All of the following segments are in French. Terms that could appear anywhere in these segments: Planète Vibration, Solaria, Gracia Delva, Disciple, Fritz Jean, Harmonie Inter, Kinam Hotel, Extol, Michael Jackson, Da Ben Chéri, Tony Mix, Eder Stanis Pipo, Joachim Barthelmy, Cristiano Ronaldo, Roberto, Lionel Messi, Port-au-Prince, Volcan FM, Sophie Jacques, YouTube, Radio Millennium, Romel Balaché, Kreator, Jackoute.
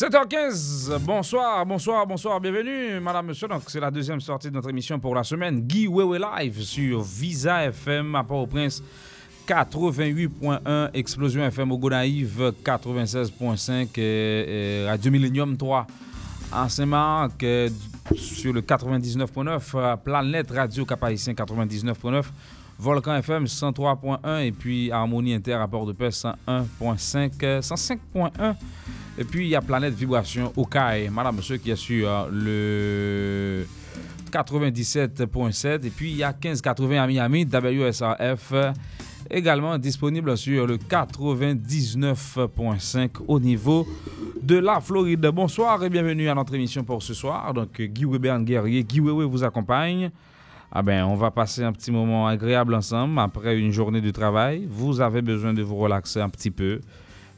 7h15, bonsoir, bienvenue, madame, monsieur. Donc, c'est la deuxième sortie de notre émission pour la semaine. Guy Wewe Live sur Visa FM à Port-au-Prince 88.1, Explosion FM au Gonaïves 96.5, et Radio Millennium 3 à Saint-Marc sur le 99.9, Planète Radio Cap-Haïtien 99.9, Volcan FM 103.1 et puis Harmonie Inter à Port-de-Paix 101.5, 105.1. Et puis, il y a Planète Vibration au Kai, madame, monsieur, qui est sur le 97.7. Et puis, il y a 1580 à Miami, WSRF, également disponible sur le 99.5 au niveau de la Floride. Bonsoir et bienvenue à notre émission pour ce soir. Donc, Guy Wewe en guerrier, Guy Wewe vous accompagne. Ah ben, on va passer un petit moment agréable ensemble après une journée de travail. Vous avez besoin de vous relaxer un petit peu.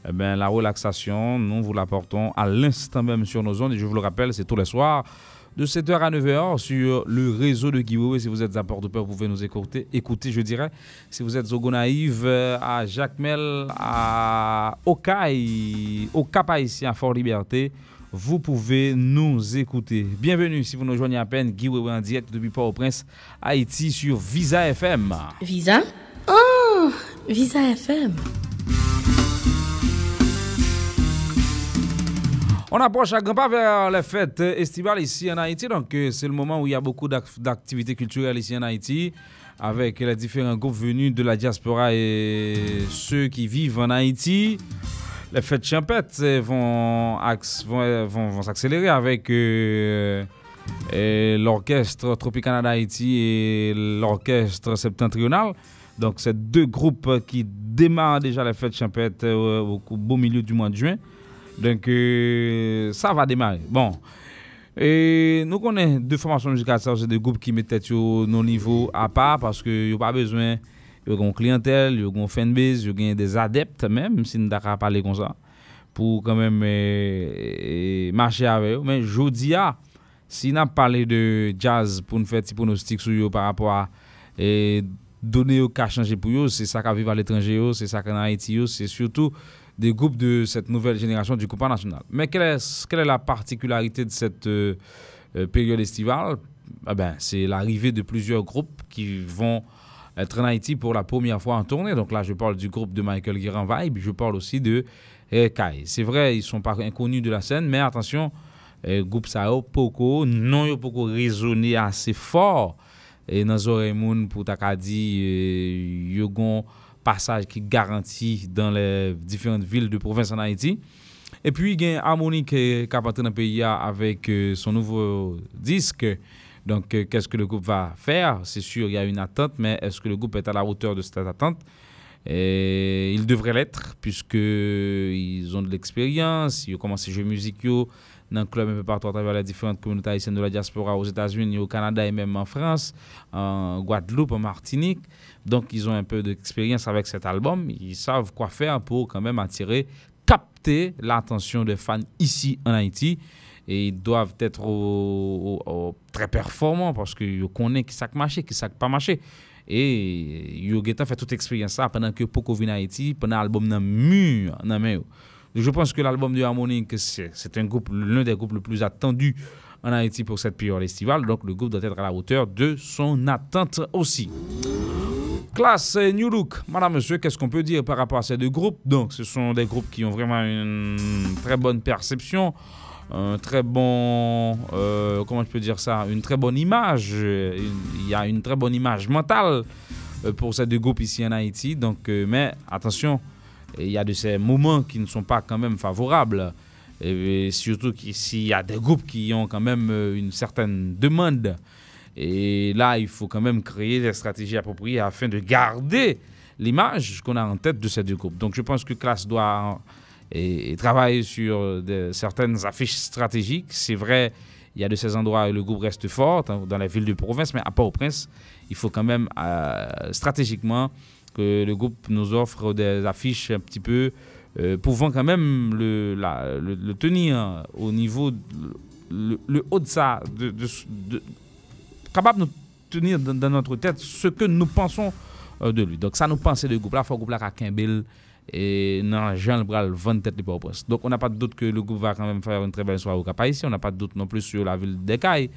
Eh bien, la relaxation, nous vous l'apportons à l'instant même sur nos ondes. Et je vous le rappelle, c'est tous les soirs de 7h à 9h sur le réseau de Guy Wewe. Si vous êtes à Port-de-Père, vous pouvez nous écouter, je dirais. Si vous êtes au Gonaïves, à Jacmel, à Okaï, au Cap-Haïtien, à Fort-Liberté, vous pouvez nous écouter. Bienvenue si vous nous joignez à peine. Guy Wewe en direct depuis Port-au-Prince, Haïti sur Visa FM. Visa? Oh, Visa FM. On approche à grands pas vers les fêtes estivales ici en Haïti. Donc, c'est le moment où il y a beaucoup d'activités culturelles ici en Haïti, avec les différents groupes venus de la diaspora et ceux qui vivent en Haïti. Les fêtes champêtres vont s'accélérer avec l'orchestre Tropicana d'Haïti et l'orchestre septentrional. Donc, c'est deux groupes qui démarrent déjà les fêtes champêtres au beau milieu du mois de juin. Donc, ça va démarrer. Bon. Et nous connaissons deux formations musicales, c'est des groupes qui mettent nos niveaux à part parce qu'ils n'ont pas besoin. Ils ont une clientèle, ils ont une fanbase, ils ont des adeptes même, si nous n'avons pas comme ça, pour quand même marcher avec eux. Mais je dis, si nous parlons de jazz pour nous faire des pronostics sur eux par rapport à donner aux cas changer pour eux, c'est ça qui vivent à l'étranger, c'est ça qui est en Haïti, c'est surtout des groupes de cette nouvelle génération du groupe national. Mais quelle est la particularité de cette période estivale? Eh ben, c'est l'arrivée de plusieurs groupes qui vont être en Haïti pour la première fois en tournée. Donc là, je parle du groupe de Michael Guérin Vibe, je parle aussi de Kai. C'est vrai, ils ne sont pas inconnus de la scène, mais attention, groupe Sao Poco, non, il peut résonner assez fort. Et dans Zoremoun, pour Takadi, Yogon, passage qui garantit dans les différentes villes de province en Haïti. Et puis, il y a Harmonik qui a parti dans le pays avec son nouveau disque. Donc, qu'est-ce que le groupe va faire? C'est sûr, il y a une attente, mais est-ce que le groupe est à la hauteur de cette attente? Et il devrait l'être, puisqu'ils ont de l'expérience, ils ont commencé à jouer musique dans le club un peu partout à travers les différentes communautés haïtiennes de la diaspora aux États-Unis, au Canada et même en France, en Guadeloupe, en Martinique. Donc, ils ont un peu d'expérience avec cet album. Ils savent quoi faire pour quand même attirer, capter l'attention des fans ici en Haïti. Et ils doivent être très performants parce qu'ils connaissent qui ça marche, qui ça pas marché. Et ils ont fait toute expérience pendant que Poco vient en Haïti, pendant l'album dans le mur, dans main. Je pense que l'album de Harmonik, c'est l'un des groupes les plus attendus en Haïti pour cette période estivale. Donc, le groupe doit être à la hauteur de son attente aussi. Classe et New Look. Madame, monsieur, qu'est-ce qu'on peut dire par rapport à ces deux groupes? Donc, ce sont des groupes qui ont vraiment une très bonne perception, un très bon... comment je peux dire ça? Une très bonne image. Il y a une très bonne image mentale pour ces deux groupes ici en Haïti. Donc, mais attention... Il y a de ces moments qui ne sont pas quand même favorables. Et surtout s'il y a des groupes qui ont quand même une certaine demande. Et là, il faut quand même créer des stratégies appropriées afin de garder l'image qu'on a en tête de ces deux groupes. Donc je pense que Classe doit travailler sur certaines affiches stratégiques. C'est vrai, il y a de ces endroits où le groupe reste fort, dans la ville de province, mais à Port-au-Prince, il faut quand même stratégiquement que le groupe nous offre des affiches un petit peu pouvant quand même le tenir au niveau le haut de ça, capable de tenir dans notre tête ce que nous pensons de lui. Donc ça nous pense de groupe là, faut groupe là Kakembel et non Jean Bral 20 tête de Port-au-Prince. Donc on n'a pas de doute que le groupe va quand même faire une très belle soirée au Cap-Haïtien. On n'a pas de doute non plus sur la ville des Kai.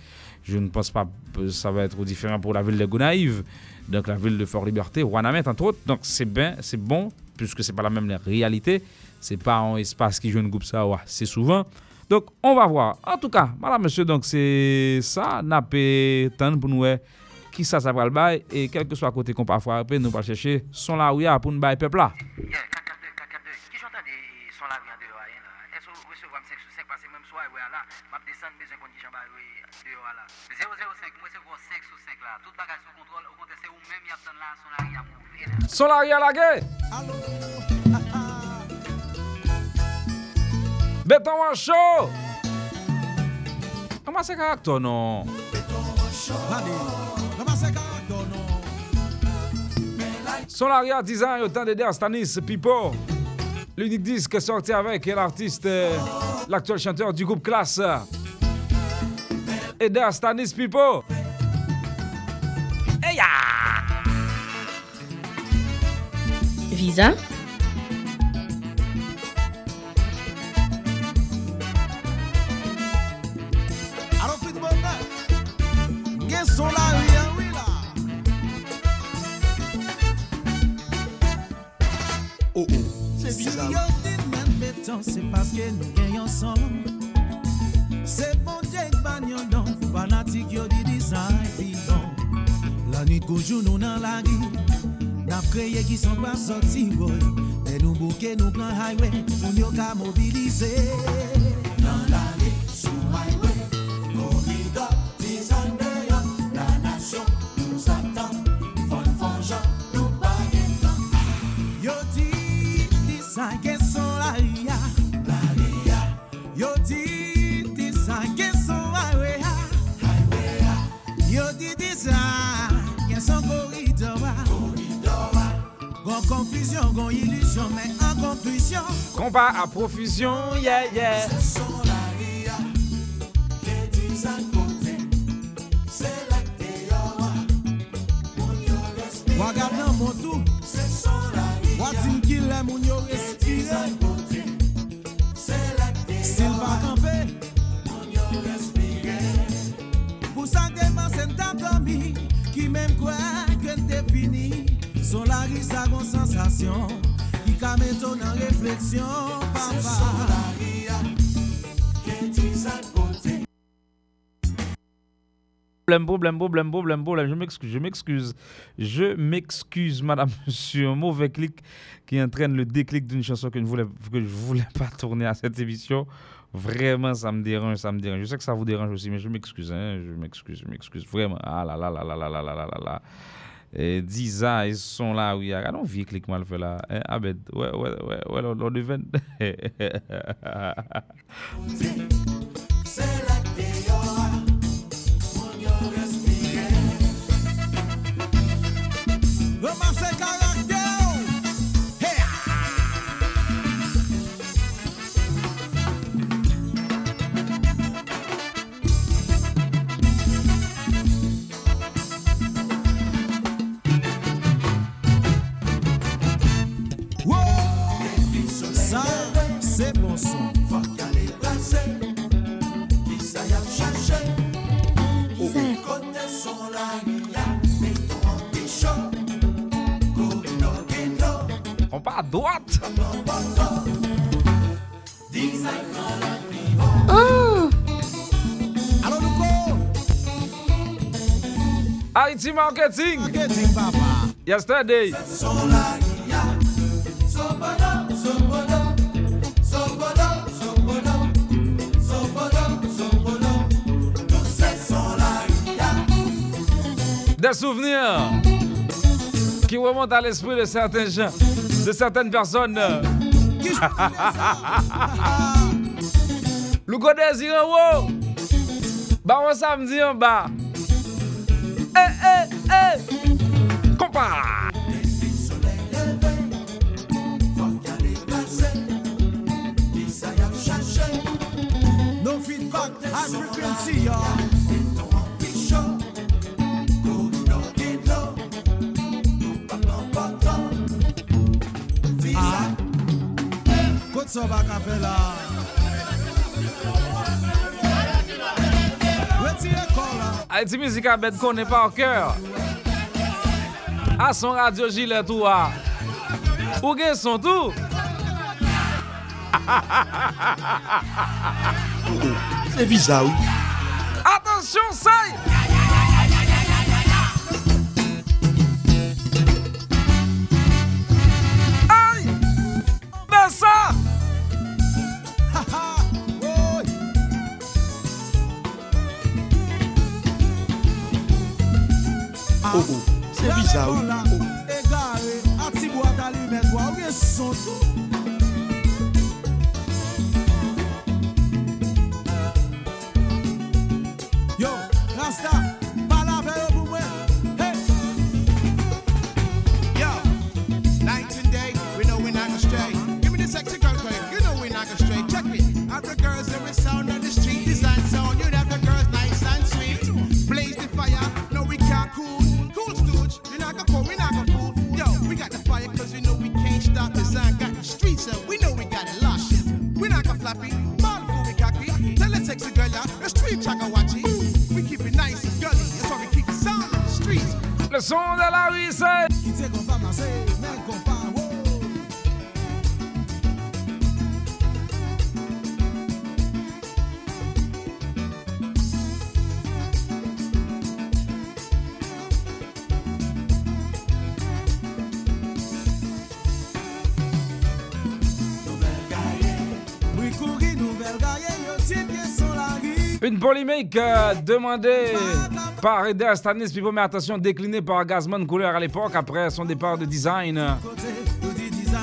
Je ne pense pas que ça va être différent pour la ville de Gonaïves, donc la ville de Fort-Liberté, Ouanamet entre autres. Donc c'est bien, c'est bon puisque c'est pas la même réalité, c'est pas un espace qui joue un groupe ça c'est souvent. Donc on va voir. En tout cas, madame monsieur, donc c'est ça n'a pas tant pour nous qui ça va le bail et quel que soit côté qu'on parfois après nous pas chercher son là où il y a pour nous bail peuple là. Solaria la gueule. Béton manchot. Comment c'est caractère non? Béton manchot. Comment c'est caractère non? Solaria 10 ans au temps de Stanis Pipo. L'unique disque sorti avec l'artiste, l'actuel chanteur du groupe Classe. Et Der Stanis Pipo. Visa Oh, c'est bizarre. C'est parce que nous gagnons ensemble. C'est bon Dieu que bagnon non fanatique yo di design. La nuit qu'au jour nous dans la rue. N'a créé qui sont pas sortis, boy. Et nous bouquets, nous prend highway. On n'y a qu'à mobiliser. Dans l'allée, sous highway, corridor, des années, la nation nous attend. Fonfongeant, nous baguettons. Yo dit, dis ça, qu'est-ce que sont la ria? La ria. Yo dit, dis ça, qu'est-ce que sont highway? Highway. Yo dit, dis ça, qu'est-ce que sont corridor? Gon confusion, gon illusion, mais en conclusion, combat à profusion, yeah, yeah. Ce sont la ria, les dix à côté, c'est la théora, mounio respire. Wagablan, mon tout, ce sont la ria, Watim Kille, mounio respire. Les dix à côté, c'est la théora, Silva Campé, mounio respire. Pour ça que ma s'entendormi, qui m'aime quoi, que t'es fini. Solaris a une sensation qui ca metton en réflexion papa problème je m'excuse madame monsieur mauvais clic qui entraîne le déclic d'une chanson que je voulais pas tourner à cette émission. Vraiment, ça me dérange. Je sais que ça vous dérange aussi, mais je m'excuse vraiment. Ah là. Et 10 ans, ils sont là où il y a. Ah non, vieux clic mal fait là. Hein, Abed, ouais, on devient. On part à droite. Oh. Haïti marketing. Yesterday. Des souvenirs qui remontent à l'esprit de certains gens, de certaines personnes. Le côté désir en haut, bah on samedi en bas. Eh, compas. No feedback, frequency, ça va faire là. Haïti Musique à bête connaît par cœur. À son radio gilet ou à. Ou gagne son tout. C'est bizarre. Attention, ça c'est bizarre. Égaré, à ti boîte à lui mettre, ou bien son tout. Yo, Rasta, pas la veille pour moi. Hey! Yo, night and day, we know we're not gonna stray. Give me this extra girl quick, you know we're not gonna stray. Check me, after girls, every sound on the street is unsound. You'd have the girls nice and sweet. Blaze the fire, no, we can't cool. We're not gonna fool. Yo, we got the fire cause we know we can't stop this. I got the streets and we know we got it locked. We're not gonna floppy, model fool we cocky. Tell us sexy girl out, the street chakawachi. We keep it nice and gully, that's why we keep the sound on the streets. Le son de la rue c'est qui te compa passer, mais compa une polémique demandée par Eder Stanis Pipo, mais attention, déclinée par Gazman Couleur à l'époque après son départ de design.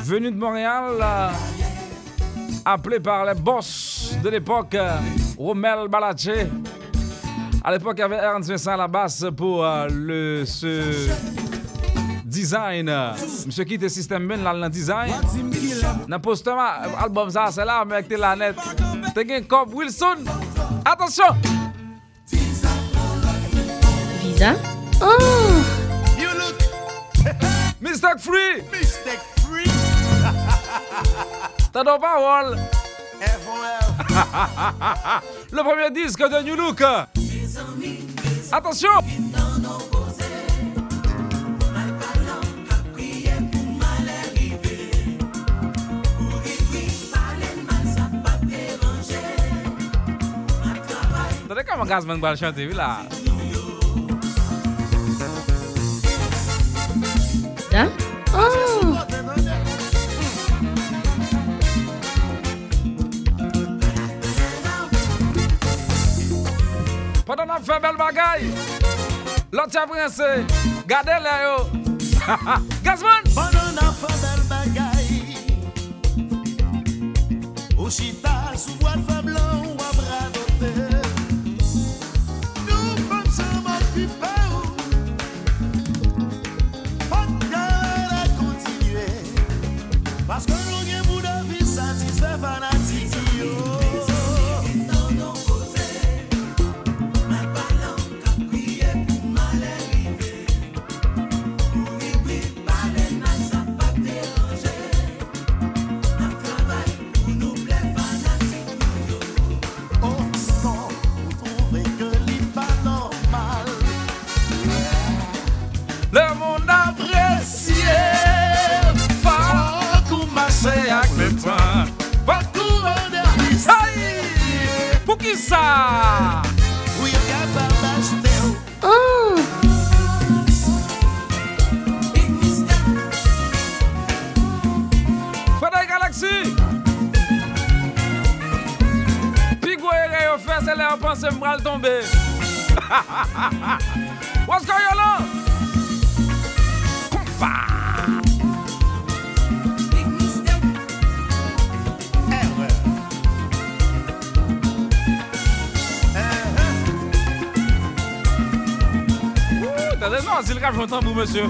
Venu de Montréal, appelé par les boss de l'époque, Romel Balaché. À l'époque, il y avait Ernst Vincent à la basse pour ce design. Monsieur qui était System Ben dans le design. Dans le album, ça, c'est là, mais avec tes lanettes. T'es gagné comme Wilson. Attention! Visa? Oh! New Look! Mistake free! Mistake free! T'as dans parole! F.O.L. Le premier disque de New Look! Attention! C'est comme un Gazman qui va chanter, oui là. Hein? Oh! Pendant qu'on fait belle bagaille, l'autre a prince, gardez là yo. Gazman! Pendant qu'on fait belle bagaille, au chita sous voile femme blanc ou à bradoter. Parce que l'on y a bout de vie satisfait par la titio. Dans nos côtés, ma parlant qu'a prié pour mal arriver. Pour y vivre par les mains, ça pas déranger. Un travail pour nous plaire par la titio. On sent, vous trouvez que l'île pas normal. Le monde apprécié. Pour qui ça? Oh! Fada Galaxy! Pigoué, yo, fesse, elle a pensé m'bral tomber. What's going on? Compa! Non, c'est le cas, j'entends vous, monsieur.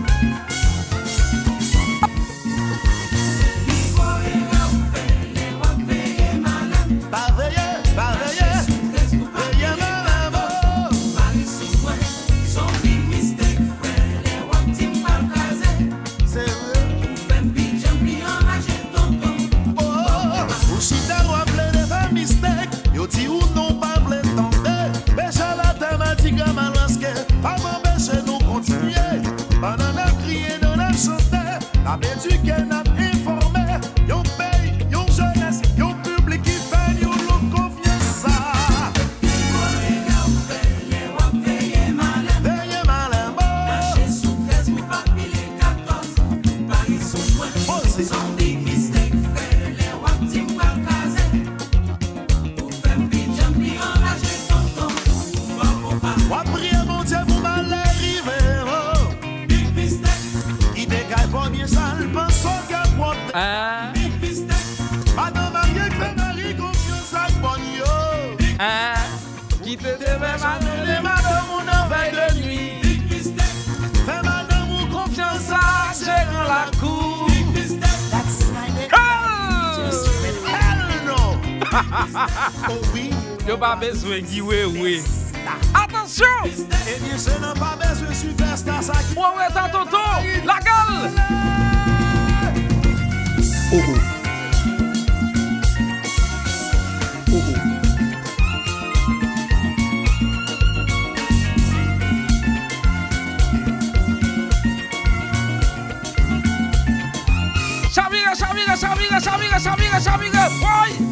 qui te de nuit. Fais madame confiance à gérant la cour. Yo pas besoin Guy Wewe. Attention! Et bien ce n'a pas besoin superstar ça qui. Ouais ta toto, la gueule. Oh oh. Oh oh. Chavira, chavira, chavira, chavira, chavira, chavira. Boy!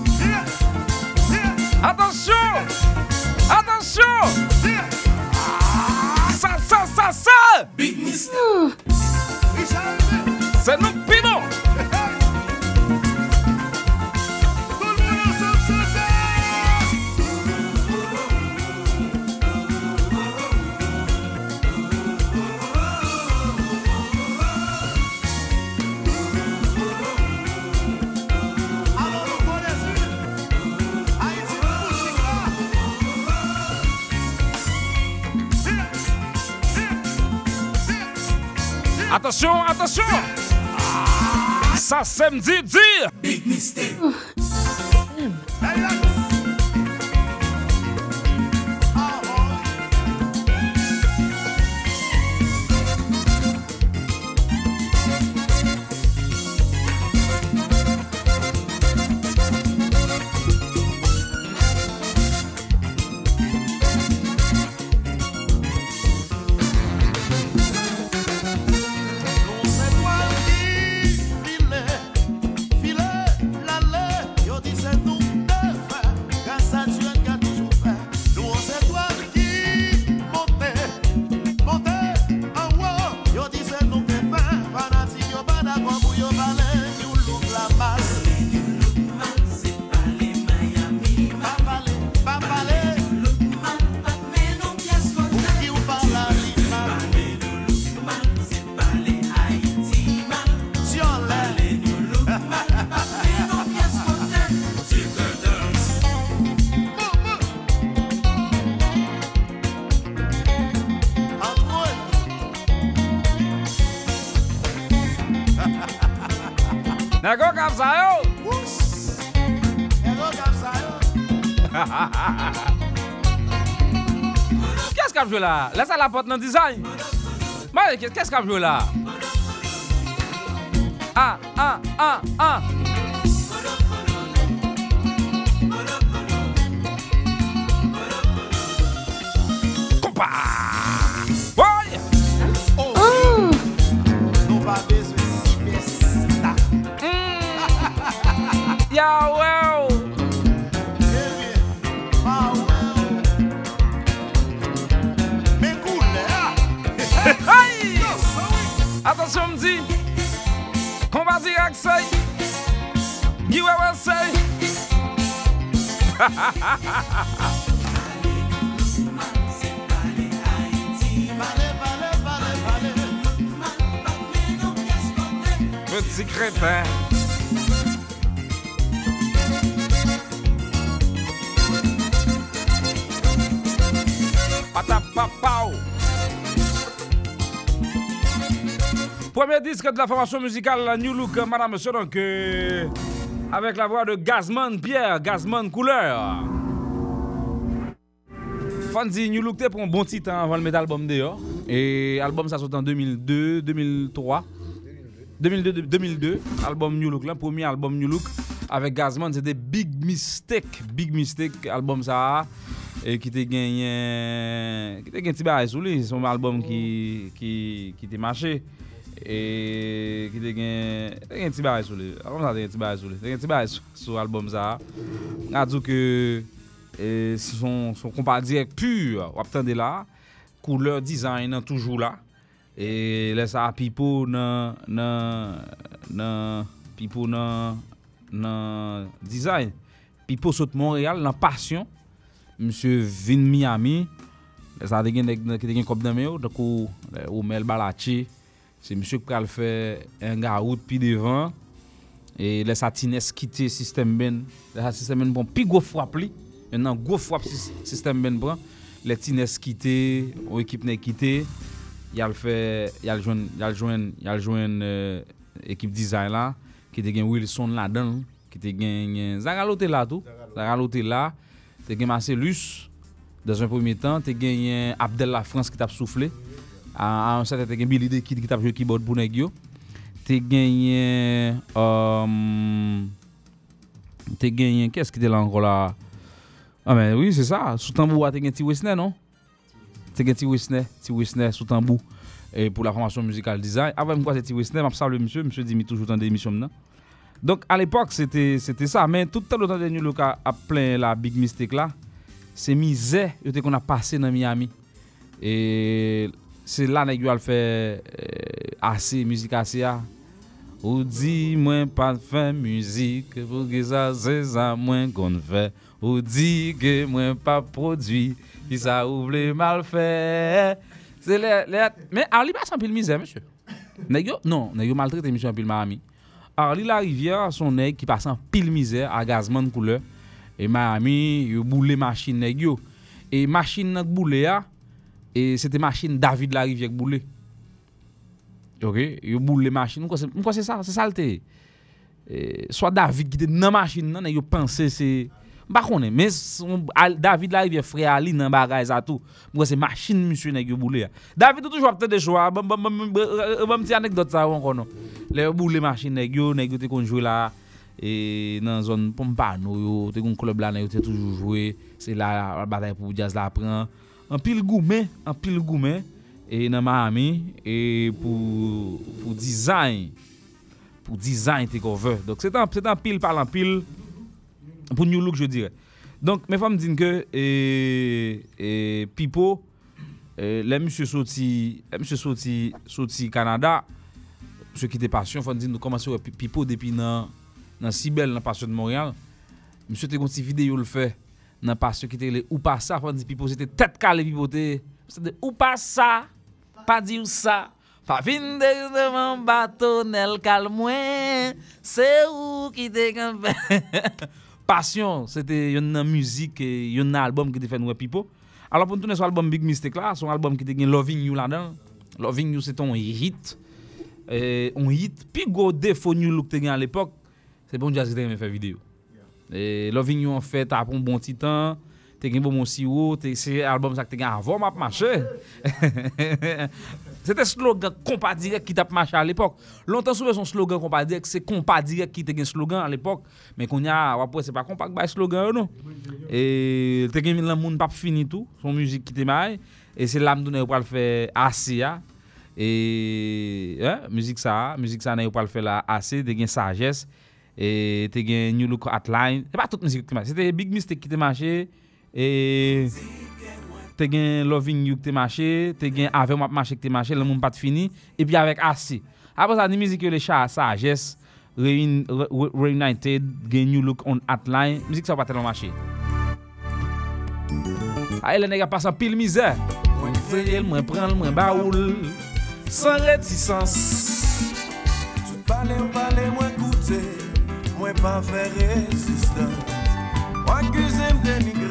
Attention! Attention! Ça, ça, ça, ça! Business! C'est nous, Pino! Attention, attention! Ça c'est me dire! Big mistake! Qu'est-ce qu'elle joue là? Laisse la porte dans le design. Mais qu'est-ce qu'elle joue là? Ah, ah, ah, ah. Compa! Ouais! Oh! Non, pas besoin de ça. Ya, ouais! Attention, me dit, combat direct, say, Guy Wewe say. Petit crépin. Patapapau. Premier disque de la formation musicale la New Look, madame, monsieur, donc avec la voix de Gazman Couleur. Fanzi New Look te prend bon titre avant le mettre album dehors. Et album ça sort en 2002, 2003. 2002, album New Look là, premier album New Look avec Gazman, c'était Big Mistake album ça et qui te gagné petit bail sous lui, son album qui te marché. Et qui te gagne un petit bail sur le album ça, un petit bail sur l'album ça. A dit que son compas direct pur, on attendait là, couleur design toujours là et laisse à pipo nan pipo nan design. Pipo saute Montréal dans passion. Monsieur vin Miami, ça te gagne qui te gagne comme dans méo, donc au Mel Balachi. C'est monsieur qui a fait un gars route puis devant et les satines quitter système ben, les système ben bon pigo frappe li Il y a un gros frappe système ben bran, les tines quitté, ou équipe n'est quitté, il y a le fait, il y a le joindre équipe design là qui te gagne Wilson là-dedans, qui te gagne Zaraloté là tout, Zaraloté là, te gagne Marcellus dans un premier temps, te gagne Abdel la France qui t'a soufflé, à un certain te gagne Billy de Kid qui t'a joué keyboard pour Negio. T'es gagné qu'est-ce qui était là encore là? Ah mais oui, c'est ça, sous tambour t'es gagné T-Wisner, non? T'es gagné T-Wisner sous tambour et pour la formation musicale design. Avant moi c'est T-Wisner, m'a salué monsieur dit toujours dans des émissions là. Donc à l'époque c'était ça, mais tout le temps de New Look a plein la big mistake là. C'est misère qu'on a passé dans Miami. Et c'est là nèg yo al fait assez musique assez à. Ou dit moi pas faire musique pour que ça c'est à moi qu'on fait ou dit que moi pas produit qui ça ouvre mal fait c'est les mais Arly pas sans pile misère monsieur nèg yo maltraité monsieur en pile Miami Arly Larivière son nèg qui passe en pile misère à Gazman Couleur et Miami yo boule machine nèg yo et machine nan boule a et c'était machine David Larivière boule. OK, yo boule machine, pourquoi c'est saleté. Soit David qui était dans machine là, yo penser c'est pas connait, mais David Larivière frère Ali dans bagage ça tout. Pourquoi c'est machine monsieur nèg yo boule. David toujours peut-être des choix, bon petite anecdote ça on connait. Les boule machine nèg yo te kon jouer là et dans zone Pompano yo, te kon club là nèg yo te toujours jouer, c'est la bataille pour jazz la prend. En pile gourmet et dans Miami et pour design takeover donc c'est un pile par en pile pour New Look je dirais donc mes femmes disent que et Pipo les monsieur sorti Canada ceux qui étaient passion font dire nous commencer Pipo depuis dans Cibel dans passion de Montréal monsieur te gonti vidéo le fait dans passion qui était ou pas ça font dire Pipo c'était tête calé pipoté c'était ou pas ça pas dire ça pas vin de mon bâtonnel calme c'est où qui te passion c'était une musique et un album qui te fait nous Pipo alors pour tourner sur album Big Mistake là son album qui te gagne Loving You là-dedans Loving You c'est un hit puis gros défaut New Look te gagne à l'époque c'est bon jazz qui te fait vidéo et Loving You en fait t'as un bon petit temps t'es gagne bon mon siro c'est album ça que t'es gagne avant m'a marché c'était slogan compa direct qui t'a marché à l'époque longtemps souvent son slogan compa direct c'est compa direct qui t'es gagne slogan à l'époque mais qu'on y a après c'est pas compa by slogan non et t'es gagne le monde pas fini tout son musique qui t'es maille et c'est l'âme donner pour le faire ACA et musique ça n'a pas le faire là AC t'es gagne sagesse et t'es gagne New Look outline c'est pas toute musique qui marche c'était Big Mistake qui t'es marché et t'es gain Loving You que t'es marché t'es gain avec m'a marché que t'es marché le monde pas fini et puis avec AC après ça ni musique les chats sagesse reunited gain New Look on outline musique ça va tellement marcher ah elle nèg a passé pile misère moi frère moi prendre moi baoul sans réticence tu parler moi goûter moi pas faire résistance moi accusé me dénigrer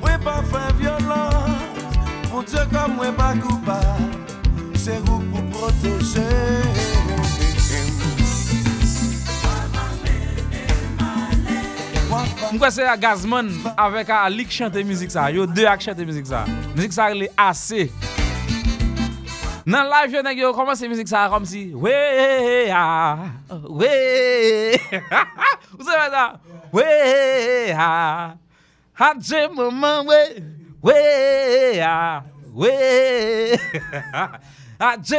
moi pas faire violence mon Dieu comme moi pas coupable c'est vous pour protéger moi c'est Gazman avec Arly qui chante musique ça yo deux qui chante musique ça les AC dans live je n'ai commencé musique ça comme si ouais vous savez ça way ha haje mama way ha way haje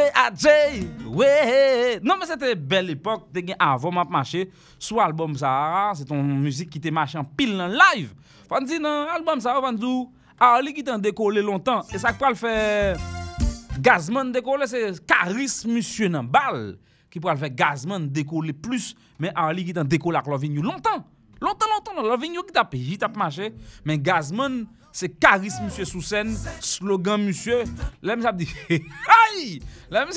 way non mais c'était belle époque t'es gain avant m'a marché sur album ça c'est ton musique qui t'es marché en pile en live on dit non album ça on dit Arly qui t'en décoller longtemps et ça quoi le faire Gazman décoller c'est charisme monsieur nan balle qui pourra le faire Gazman décoller plus mais Arly qui t'en décoller avec Loving You longtemps Loving You qui tape marché mais Gazman c'est charisme monsieur sous scène slogan monsieur l'aime ça dit aïe l'aime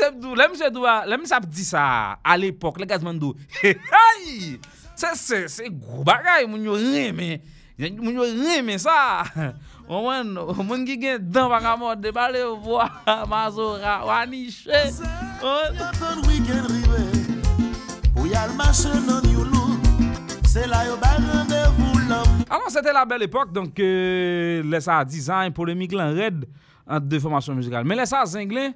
ça dit ça à l'époque le Gazman dit aïe c'est gros bagaille mon yo rien mais Moun yo reme ça. Moun ki gen dan pa mort de balé voir Mazora waniche. Notre weekend rive. Pour y aller marcher dans New Look. C'est là yo ba rendez-vous l'homme. Alors c'était la belle époque donc laisse à 10 ans polémique en red entre deux formations musicales. Mais laisse à Zenglen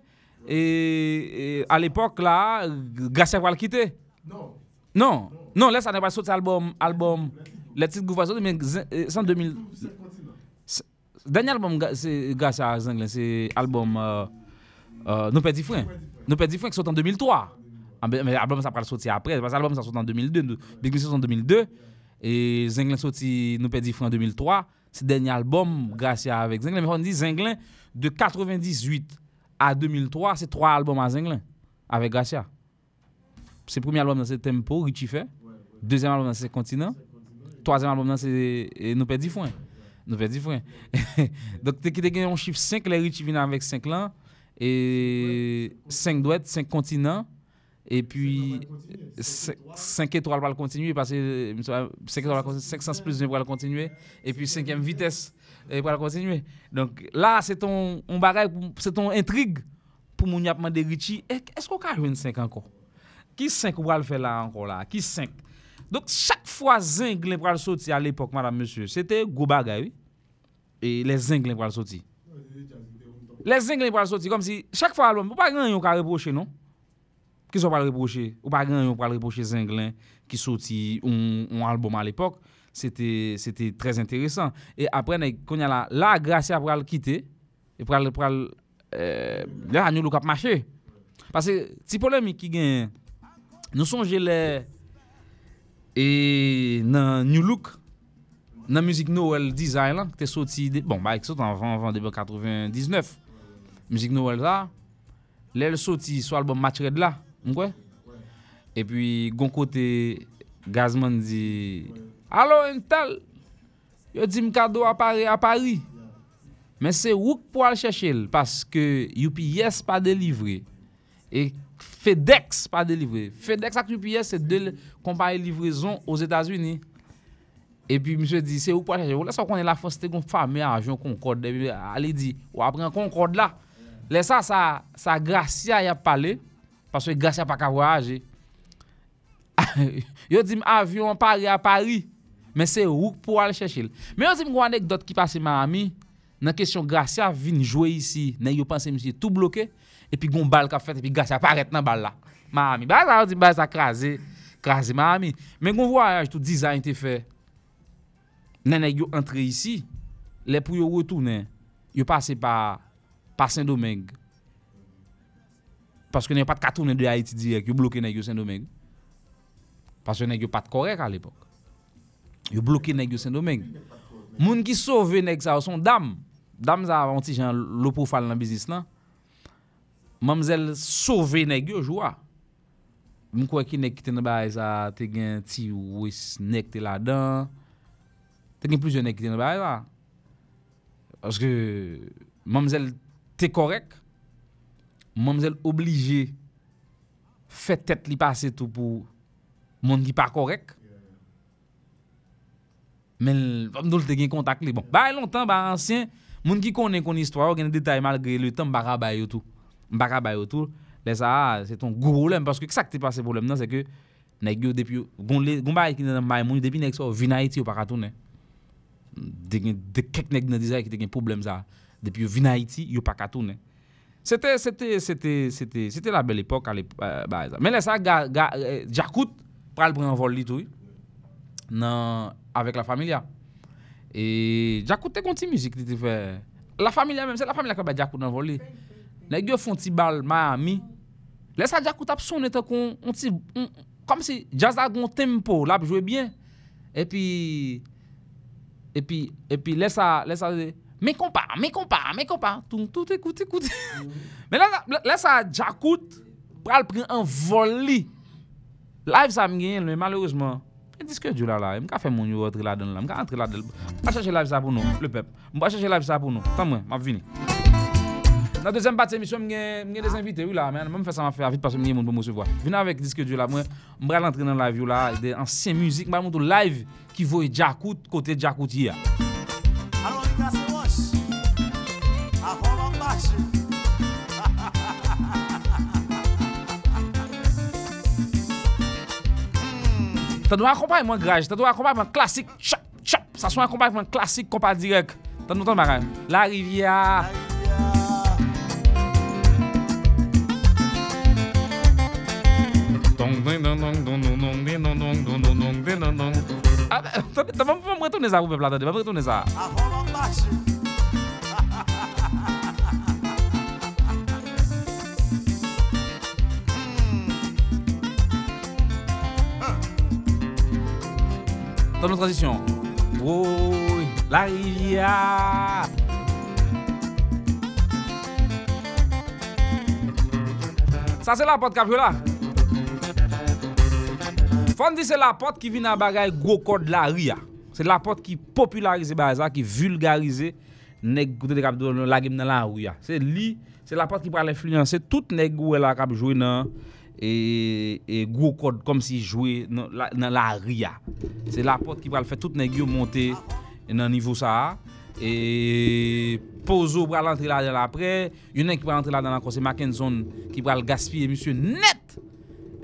et à l'époque là Gracia va le quitter. Non, laisse à ne pas sortir album. Les titres gouvernement mais en 2000 dernier album c'est grâce à Zenglen c'est album Nos petits frères qui sort en 2003 mais album ça va sortir après parce que album ça sort en 2002 Big Miss sort en 2002 et Zenglen sorti Nos petits frères en 2003 c'est dernier album grâce à avec Zenglen mais on dit Zenglen de 98 à 2003 c'est trois albums à Zenglen avec Gracia. C'est premier album dans ce tempo Richie fait deuxième album dans ce continent troisième album là c'est nous perdit foin donc tu qui un chiffre 5 les Richie vient avec 5 ans et 5 douettes 5 continents et puis 5 étoiles va continuer parce que 5 étoiles 500 plus 1 va continuer et puis 5e vitesse va continuer donc là c'est ton on bagaille c'est ton intrigue pour mon y a demandé Richie est-ce qu'on peut jouer 5 encore qui 5 va le faire là encore là qui 5. Donc chaque fois Zenglen pral sorti à l'époque madame monsieur, c'était gros bagaille et les Zenglen pral sorti. Les Zenglen pral sorti comme si chaque fois album, pas grand yon ka reprocher non. Qui sont pas reprocher, ou pas grand yon pral reprocher Zenglen qui sorti un album à l'époque, c'était très intéressant et après qu'on y a la Gracia pral quitter et pral là New Look a marché. Parce que ti polémique qui gagne nous songer les et dans New Look dans musique Noël design là qui est sorti bon bah sorti avant 1999 musique Noël là l'elle sorti sur album Match Red là m'crois et puis gon côté Gazman dit allô Intel yo dit me cadeau à Paris mais c'est où pour aller chercher parce que UPS pas délivré et FedEx pas délivré. FedEx avec UPS c'est deux compagnies livraison aux États-Unis. Et puis monsieur dit c'est où pour chercher. Là ça qu'on est la force c'était qu'on fameux avion Concorde. Allez dit ou après Concorde là. Là ça Gracia y a parlé parce que Gracia pas qu'à voyager. Yo dit avion Paris à Paris mais c'est où pour aller chercher. Mais on dit une anecdote qui passe Miami dans question Gracia vient jouer ici. N'a yo pensé monsieur tout bloqué. Et puis gon balle qu'a fait et puis Gracia apparaît dans balle là Miami bah ça crasé Miami mais gon voyage tout design t'es fait nèg yo entrer ici les pour yo retourner yo passer par Saint-Domingue parce que n'y a pas de tourner de Haïti direct yo bloqué nèg yo Saint-Domingue parce que nèg yo pas de correct à l'époque yo bloqué nèg yo Saint-Domingue moun qui sauver nèg ça son dame ça un petit Jean le profal dans business là Mamzelle sauver nèg yo joie. M'kwa ki nèg ki te nan baï ça te gen ti wis nèg te là-dedans. Te gen plusieurs nèg ki te nan baï là. Parce que mamzelle te correct. Mamzelle obligé fait tête li passer tout pour monde qui pas correct. Mais m'dou te gen contact li bon. Baï longtemps ba ancien monde qui connaît kon histoire gen détail malgré le temps ba baï yo tout. Mbaka bay autour les ça c'est ton gros problème parce que ça qui t'est passé problème non c'est que nèg yo depuis gon bay qui dans Maimoun depuis nèg so vinn Haïti ou pas retourner de quelques nèg dans design qui te gen problème ça depuis vinn Haïti yo pas retourner c'était la belle époque à bah mais les ça Jackoute pral prendre vol li tout non avec la famille et Jackoute te continue musique qui te fait la famille même c'est la famille qui ba Jackoute dans vol nèg yo font ti bal Miami laisse ça Jackoute t'a sonné tant qu'on comme si jazz a gon tempo l'a jouer bien et puis laisse ça mes compas tout écoute mais là laisse ça Jackoute pral prendre en vol li live ça me gagne malheureusement le disque du là m'ka faire mon rentrer là dedans là m'ka rentrer là dedans pas chercher live ça pour nous le peuple m'pa chercher live ça pour nous tant moi m'a venir Dans deuxième partie émission, j'ai des invités oui là, mais même faire ça m'a fait vite parce que j'ai mon bon se voir. Venez avec disque Dieu là, moi me va l'entrer dans la vie là, des anciens musique, m'a monter live qui voit Jackoute côté Jackoute hier. Alors les gars, c'est moche. Avant on marche. Tu dois accompagner moi garage, tu dois accompagner classique. Chop chop, ça soit un accompagnement classique compas direct. T'as nous entendu ma La rivière. Ah, t'as pas me retourner ça, vous peuple, attendez, pas me retourner ça. Dans notre transition. Oh, la rivière. Ça c'est la porte cap là. Fondi c'est la porte qui vient à bagaille gros code la ria. C'est la porte qui popularise bazar qui vulgarise nèg côté cap la game dans la ria. C'est lui, c'est la porte qui va influencer toute nèg ou la cap jouer dans et gros code comme si jouer dans la ria. C'est la porte qui va faire toute nèg monter dans niveau ça et Pozo va rentrer là dans l'après, il y en a qui va rentrer là dans la c'est Mackinson qui va le gaspiller monsieur net.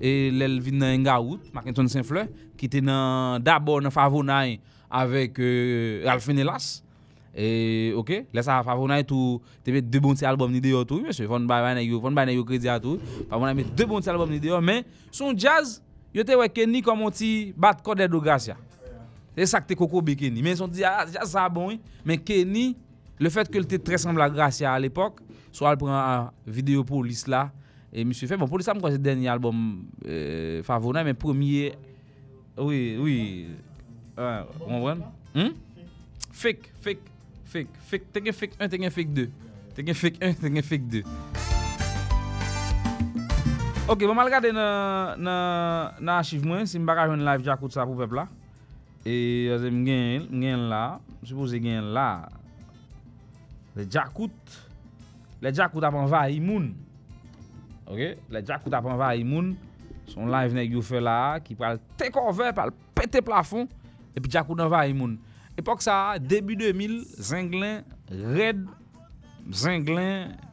Et l'Elvin dans Ngaout, Mackinson Saint-Fleur qui était dans d'abord dans Favonaï avec Ralph Nelas. Et OK, laisse à Favonaï tout, tu mets deux bons albums ni dehors tout monsieur, Von Baïna yo crédit à tout. Favonaï met deux bons albums ni dehors mais son jazz, yo te weke ni comme on ti bat code de Gracia. C'est ça que t'es coco Kenny. Mais on dit ah ça bon mais Kenny le fait que il était très semblable à Gracia à l'époque, soit elle prend vidéo police là et monsieur fait bon police ça me c'est dernier album Favona mais premier oui on voit fake t'es gain fake 1 t'es gain fake 2 t'es gain fake 1 t'es gain fake 2. OK, bon mal regarder na archive moi si me pas joindre live Jackoute ça pour peuple là. Et j'aime gain là, supposé gain là. Les Jackoute avant vaille moun. OK, les Jackoute avant vaille moun, son live nèg yo fait là qui parle take over parle péter plafond et puis Jackoute dans vaille moun. Époque ça début 2000, Zenglen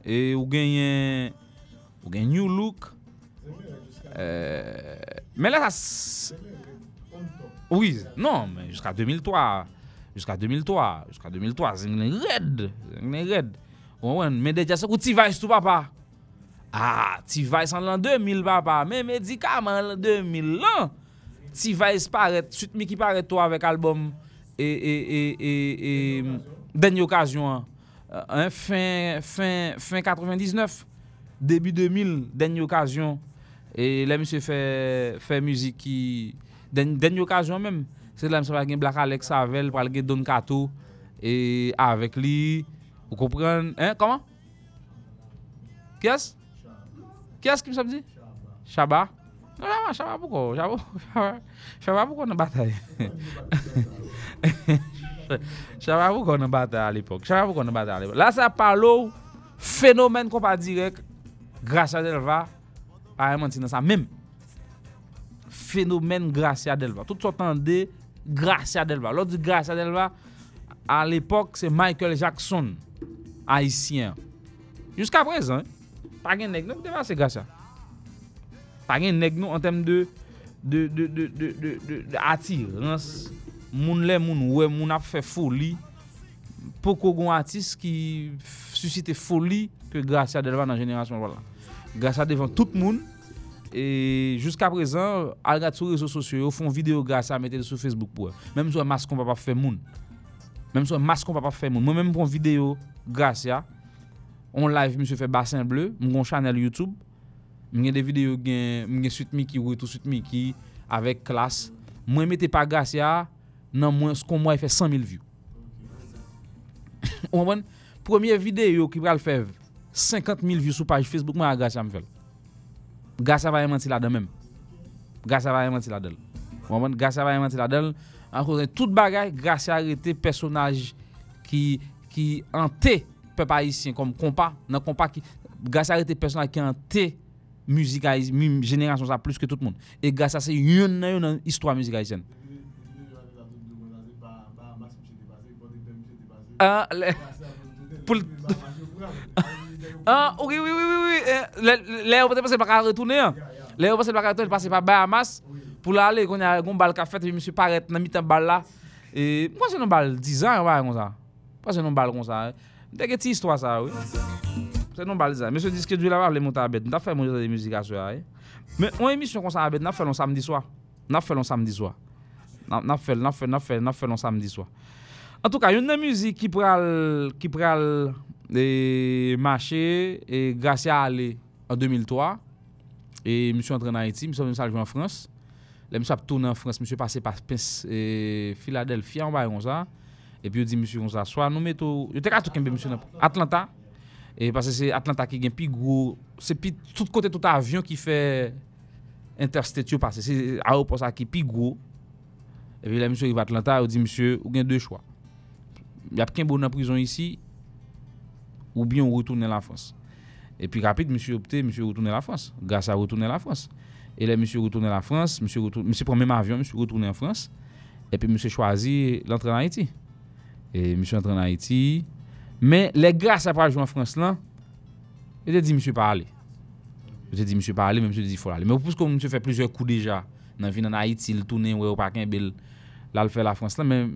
et ou gagne New Look. Mais là ça oui, non, mais jusqu'à 2003, Zenglen red. Ouais, mais déjà ça ou T-Vice tout papa. Ah, T-Vice en l'an 2000 papa, mais médicament en 2000 là. T-Vice paraît, Sweet Micky paraît toi avec album et dernière occasion fin 99, début 2000, dernière occasion et là monsieur fait musique qui dernière occasion même c'est là ça va gain Black Alex avec pour gain Don Kato et avec lui vous comprenez hein comment qu'est-ce qui me ça dit Chaba non là Chaba pourquoi Chaba pourquoi dans bataille Chaba pourquoi dans bataille à l'époque là ça parle phénomène qu'on pas direct Gracia Delva a menti dans ça même phénomène Gracia Delva. Tout s'entendait Gracia Delva. L'autre Gracia Delva à l'époque c'est Michael Jackson haïtien. Jusqu'à présent, pas gain nèg nous dépasser Gracia. Pas gain nèg nous en termes de attirance, moun lè moun ouais moun a fait folie. Poko gon artiste qui suscite folie que Gracia Delva dans génération voilà. Gracia devant tout le monde. Et jusqu'à présent, al gade sur les réseaux sociaux, font vidéo grâce à mettre sur Facebook pour. Même sur masque on va pas faire moun. Moi même prend vidéo grâce à on live monsieur fait bassin bleu, mon channel YouTube. M'gain des vidéos m'gain Sweet Micky ou tout Sweet Micky avec classe. Moi mettez pas grâce à non moins ce qu'on moi fait 100 000 vues. On voit première vidéo qui va le faire 50 000 vues sur page Facebook moi grâce à me fait. Gracia va mentir là-dedans même. Gracia va mentir là-dedans. En cause de toute bagaille, Gracia arrêté personnage qui hanté peuple haïtien comme compas dans compas qui grâce à des personnes qui ont té musique haïtienne génération ça plus que tout le monde et grâce à c'est une histoire musique haïtienne. Ah oui là on peut passer pas retourner là on passer pas retourner passer par Bahamas pour aller qu'on a un bal café et monsieur paraît dans mi-temps bal là et moi c'est un bal 10 ans comme ça pas c'est un bal comme ça dès que petite histoire ça oui c'est un bal ça monsieur disque du là les monter à bête on a fait mon de musique à soir mais on émission comme ça à bête on a fait le samedi soir on a fait le samedi soir. En tout cas, il y a une musique qui pral marché et Gracia allé en 2003 et monsieur entré en Haïti, monsieur venu s'allonger en France. Là monsieur a tourné en France, monsieur passé par Pince et Philadelphie en bas comme ça et puis il dit monsieur on s'assoit, nous mettons il était à tout kembe monsieur dans Atlanta et parce que c'est Atlanta qui gagne plus gros, c'est puis tout côté tout avion qui fait interstate passer, c'est aéroport ça qui plus gros. Et puis là monsieur il va Atlanta, il dit monsieur, vous avez deux choix. Il y a qu'un bon en prison ici ou bien on retourne à la France. Et puis rapide monsieur opté, monsieur retourne à la France. Grâce à retourner à la France. Et là monsieur retourne à la France, monsieur prend même avion, monsieur retourne en France et puis monsieur choisit l'entrée en Haïti. Et monsieur entre en Haïti, mais les grâce à pas jouer en France là, il a dit monsieur pas aller. J'ai dit monsieur pas aller, mais monsieur dit faut aller. Mais parce que monsieur fait plusieurs coups déjà dans venir en Haïti, il tourner ou pas qu'un bel là le faire la France là mais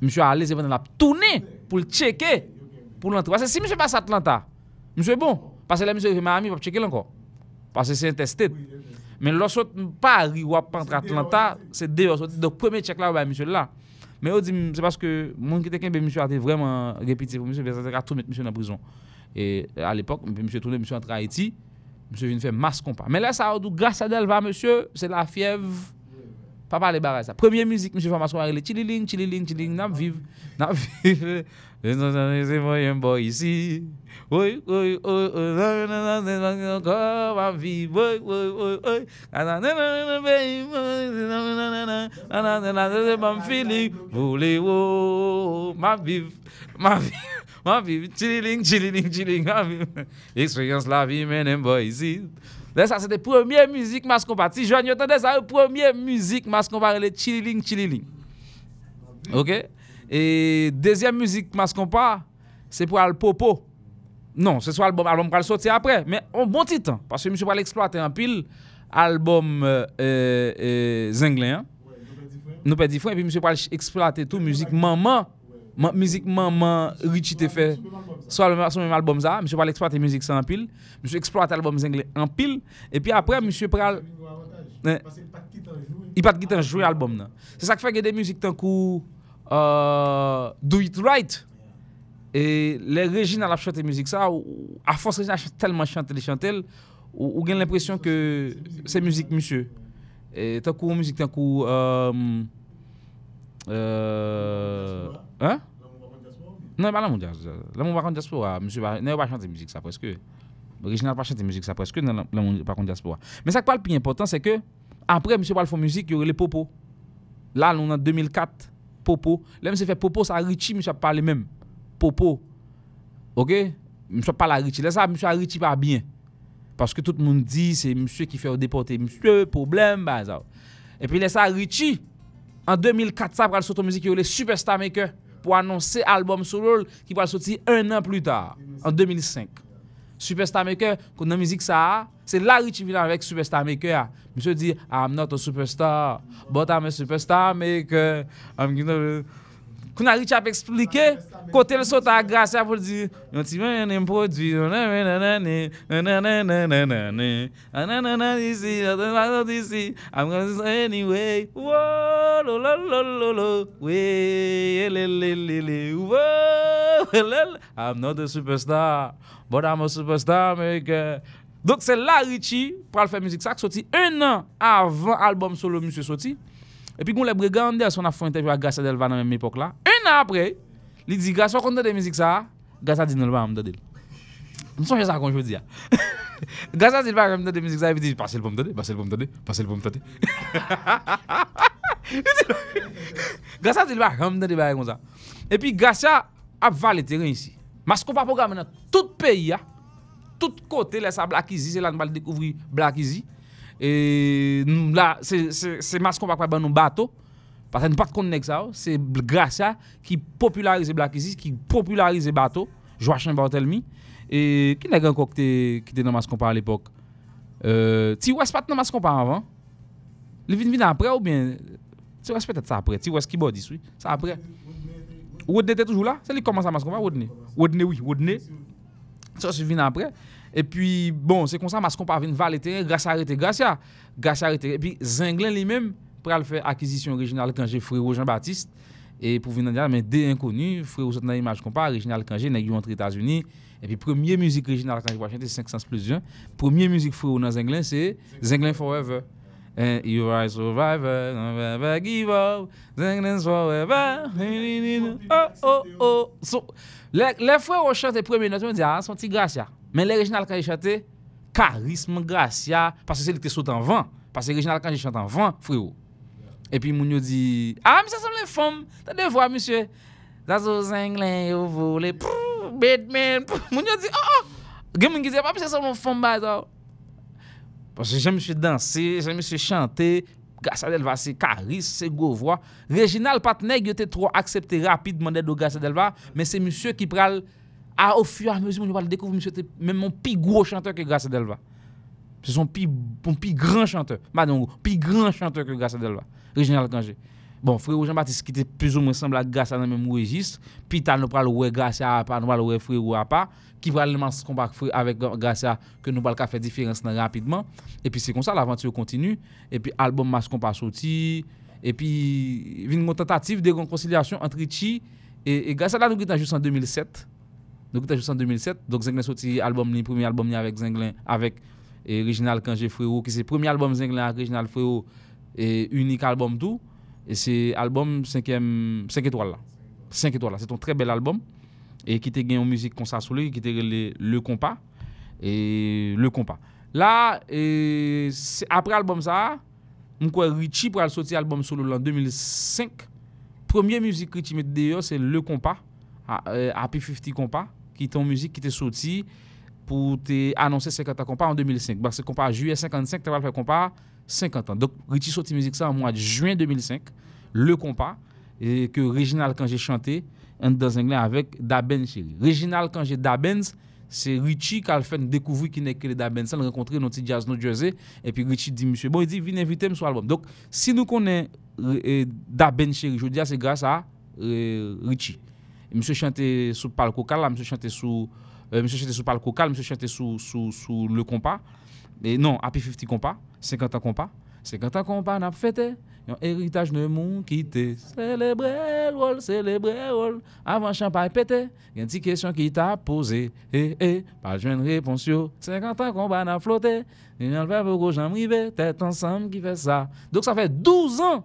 monsieur allé c'est pendant la tournée pour le checker pour l'entrée parce que si monsieur passe Atlanta monsieur bon parce que là monsieur Miami pas checker encore parce que c'est intesté mais l'autre Paris ou pas entre Atlanta c'est dehors donc premier check là bah monsieur là mais on dit c'est parce que mon qui était qu'un monsieur a été vraiment répété pour monsieur ça a tout mettre monsieur en prison et à l'époque monsieur tourné monsieur entre Haïti monsieur vient faire masse compas mais là ça grâce à Delva monsieur c'est la fièvre. Papa les barres ça. Première musique monsieur Formation avec les chililing chililing chililing n'a vive. C'est moi boy ici. Oui oui oui va vivre oui. Na na na baby na na na bam feeling voulez oh ma vive chililing chililing chililing ma vive. Expérience la vie men boy ici. Là ça c'était première musique masse compati. Joanne entendait ça première musique masse compare les chilling chilling. OK et deuxième musique masse compare c'est pour al popo. Non, c'est soit album album pral sortir après mais on bon petit temps parce que monsieur va l'exploiter en pile album Zenglen. Nous pas différent et puis monsieur va exploiter tout musique maman musique maman Richie te fait soit le même album ça monsieur va l'exploiter musique ça en pile monsieur exploite album anglais en pile et puis après monsieur pral il pas de guitare jouer album là c'est ça qui fait que des musiques tant coup do it right et les Réginald a chanté musique ça à force Réginald tellement chanter ou gagne l'impression que c'est musique monsieur et tant coup musique tant coup hein? Non, pas la diaspora, monsieur n'a pas chanté musique ça presque. Original pas chanté musique ça presque dans la diaspora. Mais ça qui parle plus important c'est que après monsieur parle font musique, il y aurait les popo. Là nous en 2004 popo, là monsieur fait popo ça Richie monsieur parle même popo. OK? Monsieur parle à Richie, là ça monsieur Richie pas bien. Parce que tout le monde dit c'est monsieur qui fait déporter monsieur problème bazar. Et puis là ça Richie en 2004, ça va sortir la musique, il y a les Superstar Maker pour annoncer l'album solo qui va sortir un an plus tard, en 2005. Superstar Maker, quand la musique ça, c'est là Richie vient avec Superstar Maker. Monsieur dit, I'm not a superstar, but I'm a superstar maker. I'm gonna... Quand Richie a expliqué, quand elle saute à Gracia, elle dit, on dit, on produit, on ici, I'm gonna say anyway, I'm not a superstar, but I'm a superstar maker. Donc c'est là Richie pour faire musique ça, sorti un an avant album solo monsieur sorti. Et puis quand les Brigandes on a fait interview à Gracia Delva dans même époque là. Un an après, il dit Gracia qu'on entend des musiques ça, Gracia dit non pas m'entendre. Nous sommes ça quand je dis. Gracia dit pas m'entendre des musiques ça, il dit passez le pomme d'année. Gracia dit pas m'entendre des bail comme ça. Et puis Gracia a valé terrain ici. Masque pas programme dans tout pays, tout côté les sa Blackizi, c'est là nous va découvrir Blackizi. Et là c'est masque pas dans nos bateaux parce que nous pas connaître ça, c'est Gracia qui popularise Blackizi, qui popularise bateau, Joachim Barthelmy et qui nèg encore qui était dans masque pas à l'époque. Ti ouest pas dans masque pas avant. Il vient après ou bien tu vois peut-être ça après, tu vois ce qui body oui, ça après. Rodney était toujours là, c'est lui commence à masque pas Rodney. Rodney oui, Rodney. Ça se vient après. Et puis bon, c'est comme ça masque pas vient valéter grâce à arrêter Gracia. Gracia arrêter et puis Zenglen lui-même pour aller faire acquisition Réginald Cangé frérot Jean-Baptiste et pour venir dire mais des inconnus frérot sont dans image compa Réginald Cangé nèg yo entre États-Unis et puis première musique Réginald Cangé va chanter 500+1. Première musique frérot dans Zenglen c'est Zenglen Forever. And you are a survivor, never give up. Zenglen forever. Oh oh oh. So, les frères ont chanté première note, on dit ah son petit Gracia. Mais les Réginald Cangé chanté charisme Gracia parce que c'est était saute en vent, parce que Réginald Cangé chante en vent, frérot. Et puis moun yo dit ah mais ça sont les femmes, t'as des voix monsieur. Zazo Zenglen yo volé. Batman. Moun yo dit oh oh. Gen moun ki dit ah mais ça sont les femmes bazar. Parce que j'aime monsieur danser, j'aime monsieur chanter, Gracia Delva c'est charisme, c'est go voix. Réginald Patneg était trop accepté rapidement de Gracia Delva, mais c'est monsieur qui pral à au fur et à mesure on va le découvrir monsieur était même mon plus gros chanteur que Gracia Delva. C'est son plus grand chanteur. Madame, plus grand chanteur que Gracia Delva, Réginald Cangé. Bon, frérot Jean-Baptiste qui était plus ou moins semble à Gracia dans même registre, puis t'as nous pral ouais Gracia à pas, nous pral ouais frérot à pas. Qui va le masque combat avec Gracia que nous va faire différence rapidement et puis c'est comme ça l'aventure continue et puis album masque combat sorti et puis vient une tentative de réconciliation entre Richie et Gracia là nous était juste en 2007 donc Zenglen sorti album le premier album ni avec Zenglen avec Réginald Cangé frérot qui c'est premier album Zenglen avec Réginald frérot et unique album tout et c'est album 5 étoiles là c'est un très bel album et qui te gagne en musique comme ça sous lui qui te le compas et le compas là et après album ça on quoi Richie pour sortir album solo en 2005 première musique Richie met d'ailleurs c'est le compas Happy 50 compas qui est en musique qui te sorti pour te annoncer 50 ans compas en 2005 parce que compas juillet 55 tu vas faire compas 50 ans donc Richie sorti musique ça en mois de juin 2005 le compas et que Réginald Cangé chanté dans Zenglen avec Da Ben Chéri. Réginald Cangé Da Ben, c'est Richie qui a fait découvrir qui n'est que Da Ben, ça rencontrer dans petit jazz New Jersey et puis Richie dit monsieur bon il dit viens inviter moi sur album. Donc si nous connaît Da Ben Chéri, je dis c'est grâce à Richie. Monsieur chantait sous palco calme, monsieur chantait sous palco calme, monsieur chantait sous le compas. Et non, Happy 50 compas, 50 ans compas. 50 ans compas n'a fêté. Yon héritage ne moun quitté. Célébrer rôle, avant champagne pété. Yon ti question qui t'a posé. Pas joindre réponse yo. 50 ans combat n'a flotté. Yon va beaucoup j'en rivé. Tête ensemble qui fait ça. Donc ça fait 12 ans.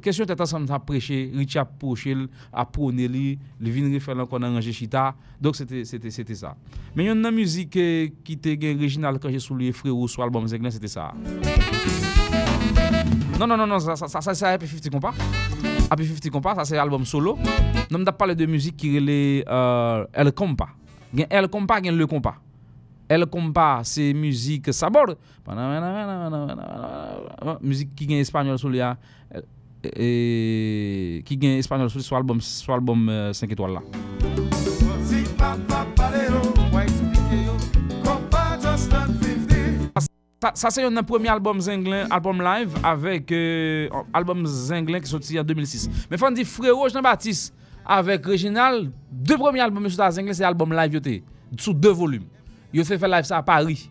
Question tête ensemble t'a prêché. Richie a poché, a prôné li. Li vin refaire encore dans ranger chita. Donc c'était ça. Mais yon nan musique qui te gen Réginald Cangé sous lui frérot sur album Zenglen, c'était ça. Non, ça c'est Happy 50 compas. Happy 50 compas, ça c'est album solo. Non, on parle de musique qui relève El Compa. Gen El Compa, gen le compas. El Compa, c'est musique sabor. Musique qui gen espagnol solo là et qui gen espagnol solo sur album 5 étoiles là. Ça c'est un premier album Zenglen, album live avec album Zenglen qui sorti en 2006. Mais faut on dit frérot Jean-Baptiste avec Réginald, deux premiers albums sur Zenglen c'est album live yoté sous deux volumes. Yo fait live ça à Paris.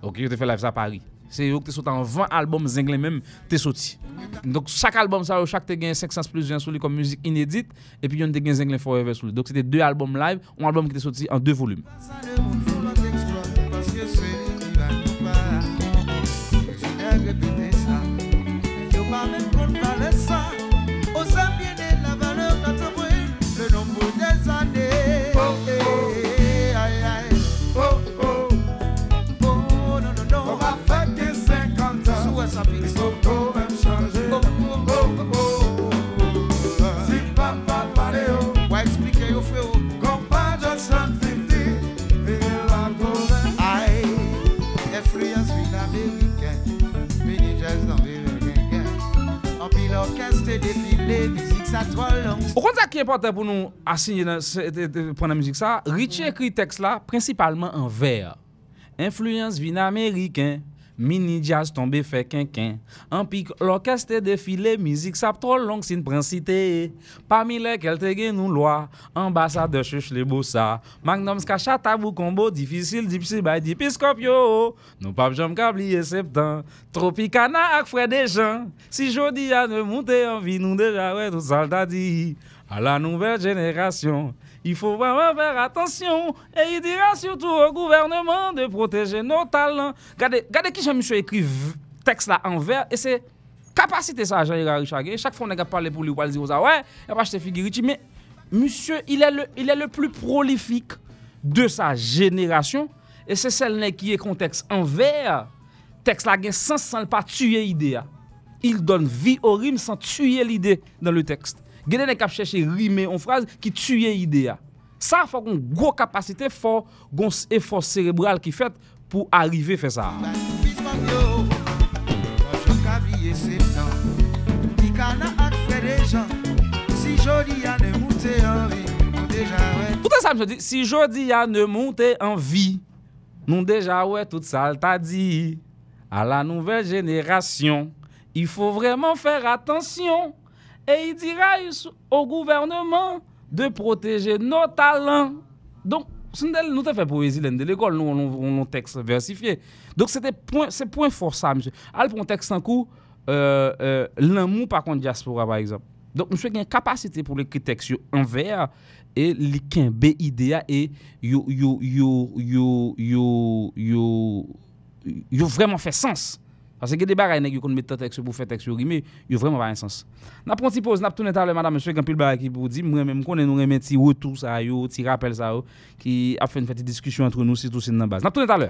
OK, yo fait live ça à Paris. C'est yo qui sorti en 20 albums Zenglen même t'es sorti. Donc chaque album ça chaque te gagne 500+1 sur lui comme musique inédite et puis yon te gagne Zenglen Forever sur lui. Donc c'était deux albums live, un album qui t'es sorti en deux volumes. Au contraire, qui est important pour nous assigner pour la musique ça, Richie écrit texte là principalement en vers. Influence vin américain, mini jazz tombé fait quinquin. En pic l'orchestre défilé, musique ça trop longue sin princité. Parmi lesquels te gen nous loi, ambassadeur chèche les bossa. Magnum skacha tabou combo difficile dipsi by dipiscopio. Nous pas jamais oublier septembre. Tropicana ak frère des gens. Si jodi a ne monter en vie nous déjà ouais tout ça t'a dit. À la nouvelle génération, il faut vraiment faire attention et il dira surtout au gouvernement de protéger nos talents. Regardez qui j'aime monsieur écrit texte là en vers et c'est capacité ça Jean-Yves Richard. Chaque fois on a parlé pour lui Walzi ça ouais, il a acheté Figueroa mais monsieur, il est le plus prolifique de sa génération et c'est celle qui est contexte en vers. Texte là gain sens sans pas tuer idée. Il donne vie au rime sans tuer l'idée dans le texte. Gade ne cap chercher rimer en phrase qui tue idée. Ça faut qu'on gros capacité, faut qu'on effort cérébral qui fait pour arriver faire ça. Tout ça me dit si jodi a ne monter en vie. Nous déjà ouais tout ça t'a dit à la nouvelle génération, il faut vraiment faire attention. Et il dira au gouvernement de protéger nos talents. Donc, nous avons fait poésie de l'école, nous avons un texte versifié. Donc, c'était point fort ça, monsieur. Al pour un texte en cours, l'amour par contre diaspora, par exemple. Donc, monsieur a une capacité pour l'écrire texte en vers et l'écrire idéal et yo vraiment fait sens. Parce que des bagages nèg yo kon mette texte pour faire texte rimé, yo vraiment pas un sens. N'a prend petit pause, n'a tourner table madame monsieur Gampil bagages qui pour dire moi même connais nous remet petit retour ça yo, petit rappel ça yo qui a fait une petite discussion entre nous surtout c'est dans base. N'a tourner table.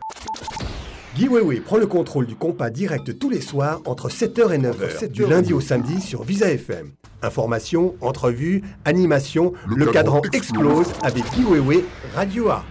Guy Wewe prend le contrôle du compas direct tous les soirs entre 7h et 9h du lundi au samedi sur Visa FM. Informations, entrevues, animations, le cadran explose avec Guy Wewe Radio A.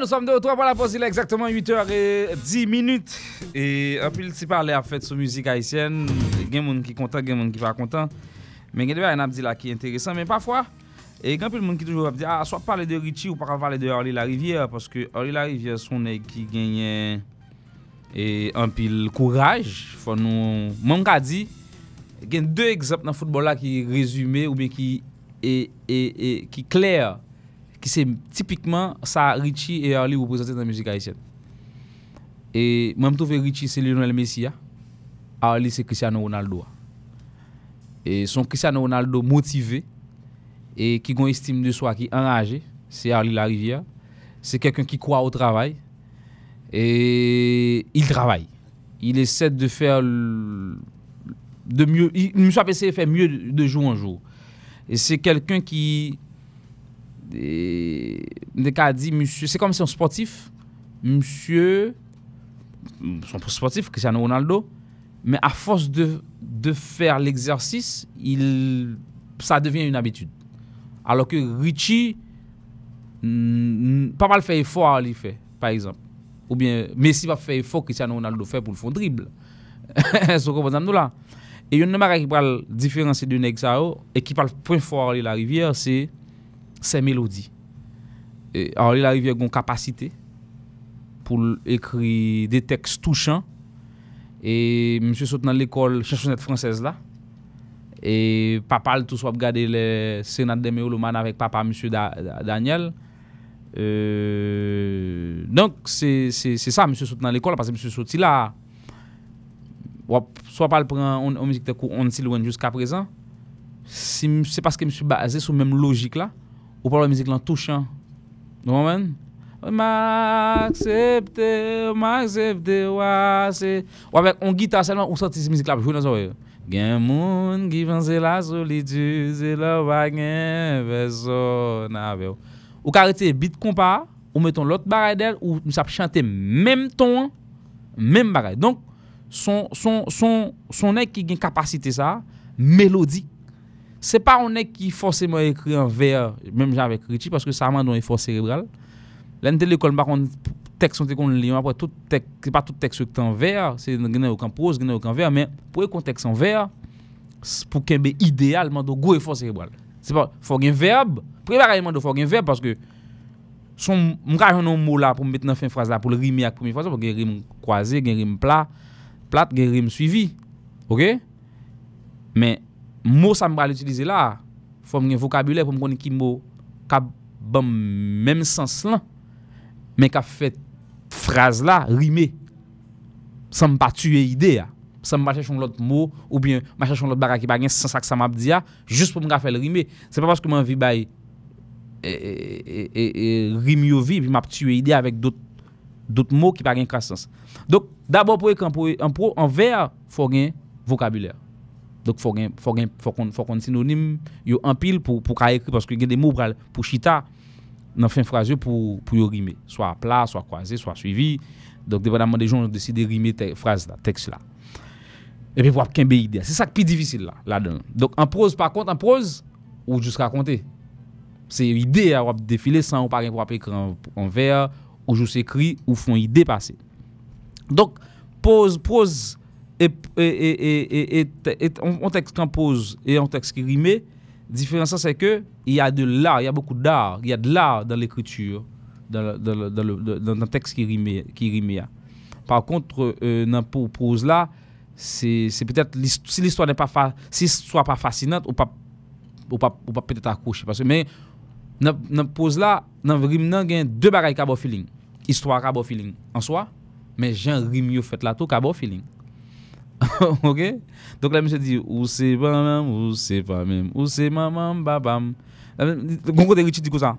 Nous sommes de retour pour la pause, il est exactement 8h10. Et un peu si parler à fait sur musique haïtienne, il y a des gens qui sont contents, il y a des gens qui sont pas contents. Mais il y a des gens qui sont intéressants, mais parfois, il y a des gens qui toujours disent soit parler de Richie ou pas parler de Arly Larivière, parce que Arly Larivière sont des gens qui gagnent et un pile courage. Faut nous même dit, il y a deux exemples dans le football là qui résumé ou bien qui clair. Qui c'est typiquement ça Richie et Arly représentés dans la musique haïtienne. Et moi je trouve Richie c'est Lionel Messi, Arly c'est Cristiano Ronaldo. Et son Cristiano Ronaldo motivé et qui gon estime de soi, qui enragé, c'est Arly Larivière. C'est quelqu'un qui croit au travail et il travaille. Il essaie de faire de mieux, il essaie de faire mieux de jour en jour. Et c'est quelqu'un qui dit, monsieur, c'est comme si un sportif, monsieur, son sportif, Cristiano Ronaldo, mais à force de faire l'exercice, ça devient une habitude. Alors que Richie, pas mal fait effort, il fait, par exemple. Ou bien Messi va faire effort, Cristiano Ronaldo fait pour le fond dribble. C'est comme ça, nous là. Et il y a une marque qui parle différencier de Nexao et qui parle point fort de la rivière, c'est mélodie. Et alors il arrive avec une capacité pour écrire des textes touchants et monsieur saute dans l'école chansonnette française là et papa tout soit regarder les Sénat de Méoloman avec papa monsieur Daniel donc c'est ça monsieur saute dans l'école parce que monsieur sorti là soit pas le prendre en musique on s'y loin jusqu'à présent c'est parce que monsieur basé sur même logique là. Ou parle de musique en touchant. Non, man? M'accepter, ouais, c'est. Ou avec une guitare seulement, on sent cette musique-là, jouer dans les oreilles. Gain monde qui vend la solitude, c'est le wagon, personne, avec. ou carité bit compa ou mettons l'autre bagaille d'elle ou nous ça chanter même ton même bagaille. Donc son nèg qui gagne capacité ça mélodie. C'est pas un nèg qui forcément écrit en vers même avec Richie parce que ça m'a un effort cérébral. L'année de l'école par contre texte on te qu'on lit après tout texte c'est pas tout texte qui en vers, c'est gagner aucun prose, gagner aucun vers mais pour contexte en vers pour qu'il y ait idéalement de gros effort cérébral. C'est pas faut un verbe, préparément de faut un verbe parce que son m'ka un mot là pour mettre dans fin phrase là pour le rimer avec première phrase pour gagne rime croisé, gagne rime plate, gagne rime suivi. OK? Mais mot ça m'ba l'utiliser là, faut un vocabulaire pour me connait qui mot ka bam même sens là mais ka fait phrase là rimer. Ça me pas tuer idée là. Ça m'a cherché un autre mot ou bien m'a cherché un autre bagage qui pas gain sans ça que ça m'a dit juste pour me faire rimer. C'est pas parce que m'envie bail rime yo vie puis m'a tuer idée avec d'autres mots qui pas gain sens. Donc d'abord pour en pro en vers faut gain vocabulaire. Donc faut qu'on synonyme yo en pile pour ka écrire parce que gain des mots pour chita dans fin phrase pour rimer, soit plat, soit croisé, soit suivi. Donc dépendamment des gens décider rimer phrase là, texte là. Et puis pour qu'un idée, c'est ça qui est plus difficile là-dedans. Donc en prose par contre, en prose ou juste raconter. C'est idée à défiler sans ou pas pour écrire en vers ou juste écrit ou font idée passer. Donc prose et on texte en prose et on texte qui rime, différence c'est que il y a de l'art, il y a beaucoup d'art, il y a de l'art dans l'écriture dans le texte qui rime. Par contre dans prose là c'est peut-être si l'histoire n'est pas pas fascinante ou pas peut-être accroché parce que mais dans pose là dans rime nan gagne deux bagages ka bon feeling histoire ka bon feeling en soi mais Jean rime yo fait là tout ka bon feeling. OK, donc là monsieur dit ou c'est pas même ou c'est maman babam gongo de Richie dit comme ça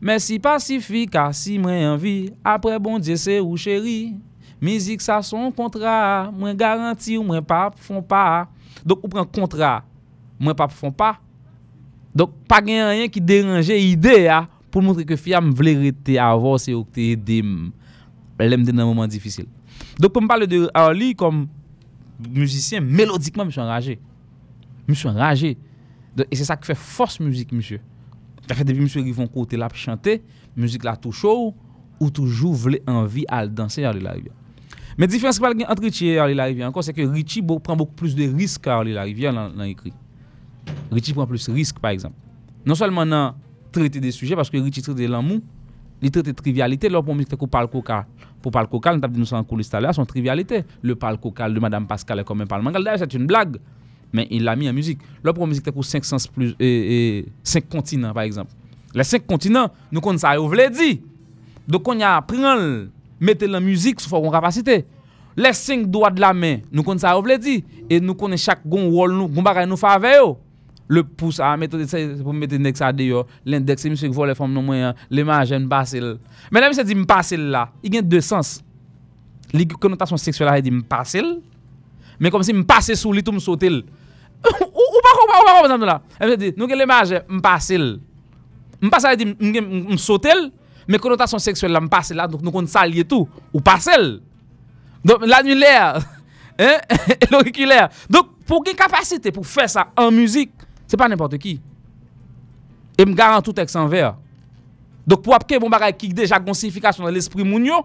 merci pacifique si moi envie après bon Dieu c'est ou chéri. Musique ça son contrat, moins garanti ou moins pas font pas. Donc on prend contrat, moins pas font pas. Donc pas gain rien qui dérange idée pour montrer que fiam veut rester avoir c'est OK aider l'aime dans un moment difficile. Donc pour me parler de Arly comme musicien mélodiquement je suis enragé. Et c'est ça qui fait force musique monsieur. Ça fait depuis monsieur Rivon côté là chanter, musique là tout chaud ou toujours veut envie à danser Arly Larivière. Mais différence entre Richie et Arly Larivière encore c'est que Richie prend beaucoup plus de risques qu'Arly Larivière dans écrit. Richie prend plus de risques par exemple. Non seulement dans traiter des sujets parce que Richie traite de l'amour, il traite de trivialité, là pour me qu'on parle coca, pour parler coca, on t'a dit nous en coulisses là, son trivialité, le parle coca de madame Pascal est comme un parle mangal, d'ailleurs c'est une blague, mais il l'a mis en musique. Là pour musique pour 500 plus 5 continents par exemple. Les 5 continents, nous connaissons ça, vous l'avez dit. Donc on y apprend mettre la musique sous forme capacité. Les 5 doigts de la main, nous connaissons ça, vous l'avez dit et nous connaissons chaque gon rôle nous, gon bagay nous fait avec yo. Le pouce à mettre pour mettre l'index à dehors, l'index c'est monsieur qui voit les femmes non moyen, les margines passer. Mais là monsieur dit me passer là, il y a deux sens. Les connotations sexuelles là dit me passer mais comme si me passer sous lui tout me sauter. Ou pas comme là. Elle dit nous que les margines me passer. Me passer dit me sauter. Mais connotation sexuelle là me passe là donc nous compte salier tout ou passer donc l'annulaire hein l'auriculaire donc pour une capacité pour faire ça en musique c'est pas n'importe qui et me garant tout texte en vers donc pour apprendre bon bagage qui déjà gon signification dans l'esprit mounio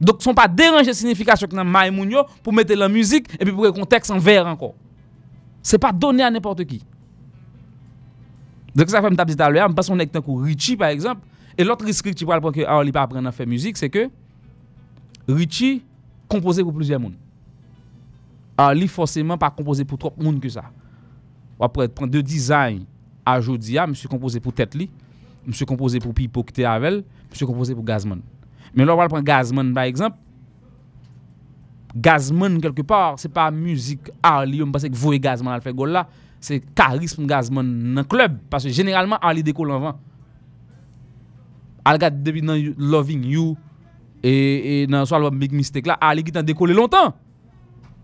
donc sont pas déranger signification dans mai mounio pour mettre la musique et puis pour contexte en vers encore c'est pas donné à n'importe qui donc ça fait me tape dit à l'heure me pense on est tankou Richie par exemple. Et l'autre risque qui pourrait que Arly pas apprendre à faire musique, c'est que Richie composait pour plusieurs monde. Arly forcément pas composé pour trop monde que ça. Après prendre deux design à Jodia, monsieur composé pour tête li, monsieur composé pour Pipo qui était avec, monsieur composé pour Gazman. Mais là on va prendre Gazman par exemple. Gazman quelque part, c'est pas musique Arly, on pense que voyer Gazman à faire goal là, c'est charisme Gazman dans club parce que généralement Arly décolle en vent. Alga depuis dans Loving You et dans son album Big Mistake là, Arly qui t'a décollé longtemps.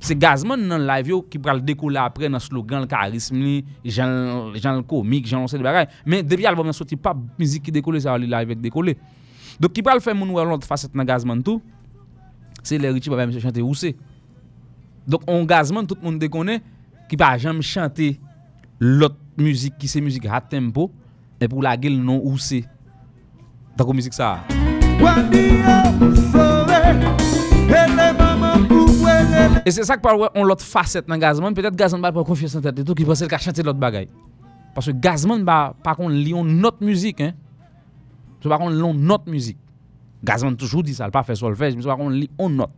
c'est Gazman dans live yo qui pral décoller après dans slogan le charisme li Jean le comique Jean c'est bagaille mais depuis album n'a sorti pas musique qui décoller ça live avec décoller donc qui pral faire mon ouais l'autre facette dans Gazman tout c'est les Richie papa me chanter oussé donc on Gazman tout le monde déconne qui pas jamais chanter l'autre musique qui c'est musique hard tempo et pour la gueule non oussé dans la musique ça et c'est ça que parle on l'autre facette dans Gazman peut-être Gazman pas confiance en tête et tout qui pensait qu'il chanter l'autre bagaille parce que Gazman par contre lion notre musique hein je par contre lion notre musique Gazman toujours dit ça pas faire solfège mais par contre lion notre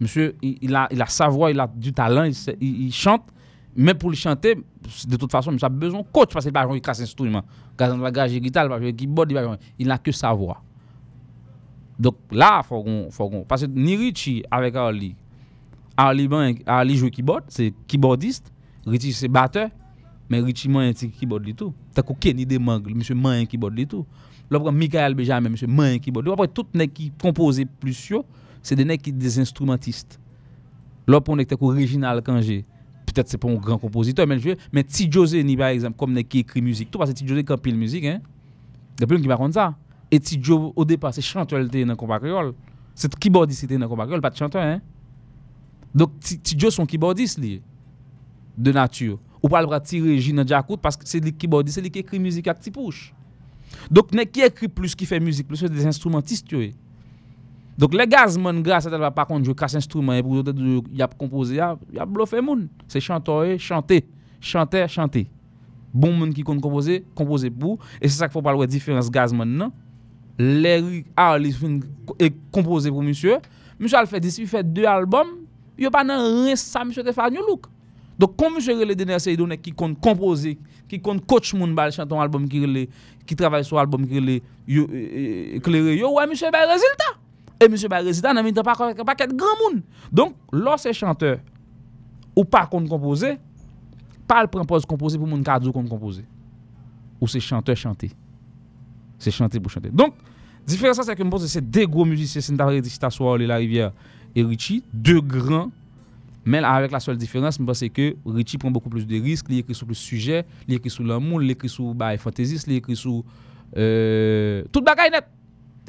monsieur il a savoir il a du talent il chante mais pour le chanter de toute façon il a besoin coach parce qu'il pas jouer classe instrument Gazman va gager guitare va jouer keyboard il n'a que savoir donc là faut qu'on parce que ni Richie avec Arly joue keyboard, c'est keyboardiste, Richie c'est batteur, mais Richie man un keyboard li tout. T'as qu'aucun idée mangle, monsieur man un keyboard li tout. L'autre Michael Benjamin monsieur man un keyboard. Après tout nèg qui composer plus yo, c'est des nèg qui des instrumentistes. L'autre on est que Réginald Cangé. Peut-être c'est pas un grand compositeur mais Ti José ni par exemple comme nèg qui écrit musique, tout parce que Ti José quand pile musique hein. Depuis qui va comme ça. Et Ti José au départ c'est chanteur dans combat créole. C'est keyboardiste dans combat créole, pas de chanteur hein. Donc Tidjo son keyboardiste li de nature ou pas le bras tirer Gina Jackoute parce que c'est le keyboardiste c'est lui qui écrit musique avec Tipouche. Donc nèg qui écrit plus qui fait musique plus c'est des instrumentistes yo. Donc les Gazman grâce à ça par contre je casse instrument et pour y a composer y a bluffé moun c'est chanteur chanter bon moun qui connait composer pour et c'est ça qu'il faut parler différence Gazman non les Arly fin et composer pour monsieur al fait d'ici il fait 2 albums yo pas nan rien ça monsieur te faire New Look donc comme monsieur relé dernier série donné qui compte composer qui compte coach moun bal chanton album qui relé qui travaille sur album qui relé éclairé yo ouais monsieur ba résultat et monsieur ba résultat nan même pas quel grand moun donc lorsque chanteur ou pas compte composer pas le propose composer pour moun ka dou compte composer ou c'est chanteur chanter c'est chanter pour chanter donc différence c'est que me pose c'est des gros musiciens c'est dans Arly Larivière et Richie, 2 grands, mais avec la seule différence, je pense que Richie prend beaucoup plus de risques, il écrit sur plus de sujets, il écrit sur l'amour, il écrit sur la fantaisie, il écrit sur toute bagaille net.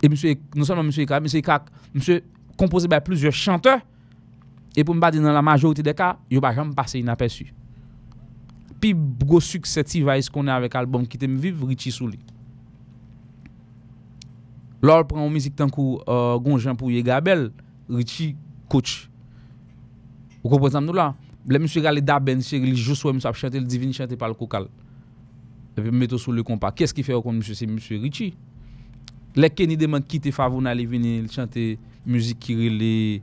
Et monsieur, non seulement monsieur composé par plusieurs chanteurs, et pour me dire dans la majorité des cas, il va jamais passer inaperçu. Puis gros succès T-Vice qu'on a avec l'album qui t'aime vivre, Richie Souli. L'or prend musique tant coup Gonjan pour Yegabel. Richie coach. Vous comprenez nous là? Le monsieur Galé Da Ben Chéri, il joue sur monsieur chanter, il divine chanter par le cocal. Et puis mettre sur le compas. Qu'est-ce qui fait contre monsieur c'est monsieur Richie? Les Kenny demande quitter Favona aller venir chanter musique qui relé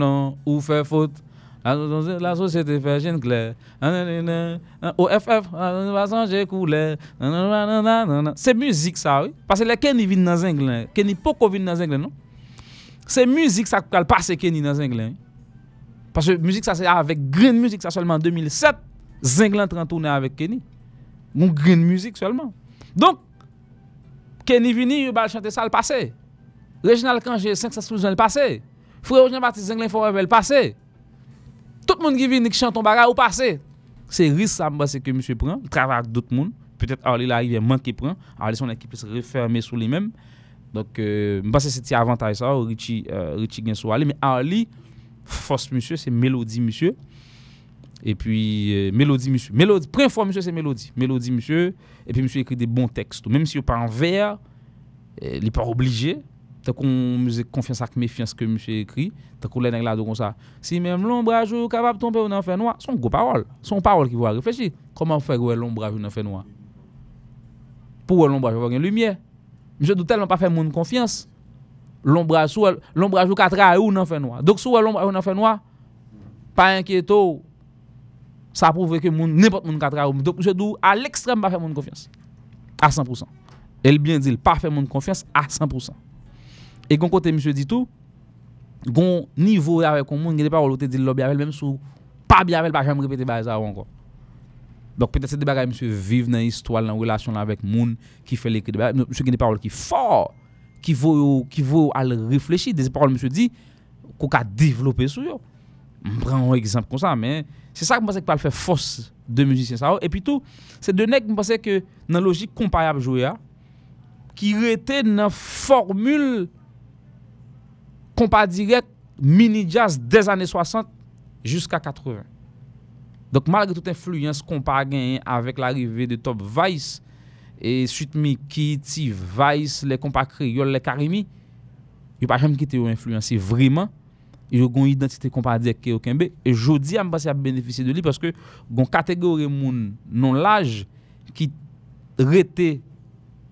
non ou fait faute. La société fait jeune clair. Au FF, on va changer couleur. C'est musique ça, oui. Parce que les Kenny viennent dans Zenglen. Kenny Poco vient dans Zenglen, non? C'est musique ça qui passe Kenny dans Zenglen. Parce que musique ça c'est avec Green Music ça seulement en 2007. Zenglen est en tournée avec Kenny. Mon Green Music seulement. Donc, Kenny vini, il va chanter ça le passé. Réginald Cangé, 500 le passé. Frère Jean-Baptiste, Zenglen Forever le passé. Tout le monde qui vient qui chante ton bagage au passé c'est risque ça parce que monsieur prend travaille avec d'autres monde peut-être Arly Larivière manque prend Arly son équipe se refermer sur lui-même donc me pense c'est un avantage ça Richie gain sur Arly mais Arly force monsieur c'est mélodie monsieur et puis mélodie prend force monsieur c'est mélodie monsieur et puis monsieur écrit des bons textes même si il pas en vers il est pas obligé tant qu'on musique confiance avec méfiance que monsieur écrit tant qu'on les nèg là comme ça si même l'ombrage ou capable tomber ou dans fait noir son gros parole son parole qui va réfléchir comment faire l'ombrage ou dans fait noir pour l'ombrage avoir une lumière monsieur doit tellement pas faire monde confiance l'ombrage ou quatre ou dans fait noir donc sous l'ombrage ou dans fait noir pas inquiéto ça prouve que monde n'importe monde quatre donc monsieur doit à l'extrême pas faire monde confiance à 100% elle bien dit pas faire monde confiance à 100% et gon côté monsieur dit tout gon niveau avec on monde des paroles te dit lobby avec même sous pas bien avec pas jamais répéter ça encore donc peut-être c'est des bagages monsieur vivre dans histoire dans relation avec monde qui fait l'écrit monsieur qui des paroles qui fort qui vaut aller réfléchir des paroles monsieur dit qu'on a développer sur yo. Prend un exemple comme ça, mais c'est ça que je pense que pas faire force de musiciens ça et puis tout c'est de nèg je pense que dans logique comparable jouer qui était dans formule compas direct mini jazz des années 60 jusqu'à 80. Donc malgré toute influence compas gagné avec l'arrivée de Top Vice et Sweet Micky, T-Vice, les compas créoles, les Karimi, ils pas jamais quitté ou influencer vraiment. Ils ont une identité compas direct qui aucun bé et jodi a m'passé à bénéficier de lui parce que gon catégorie moun non l'âge qui rete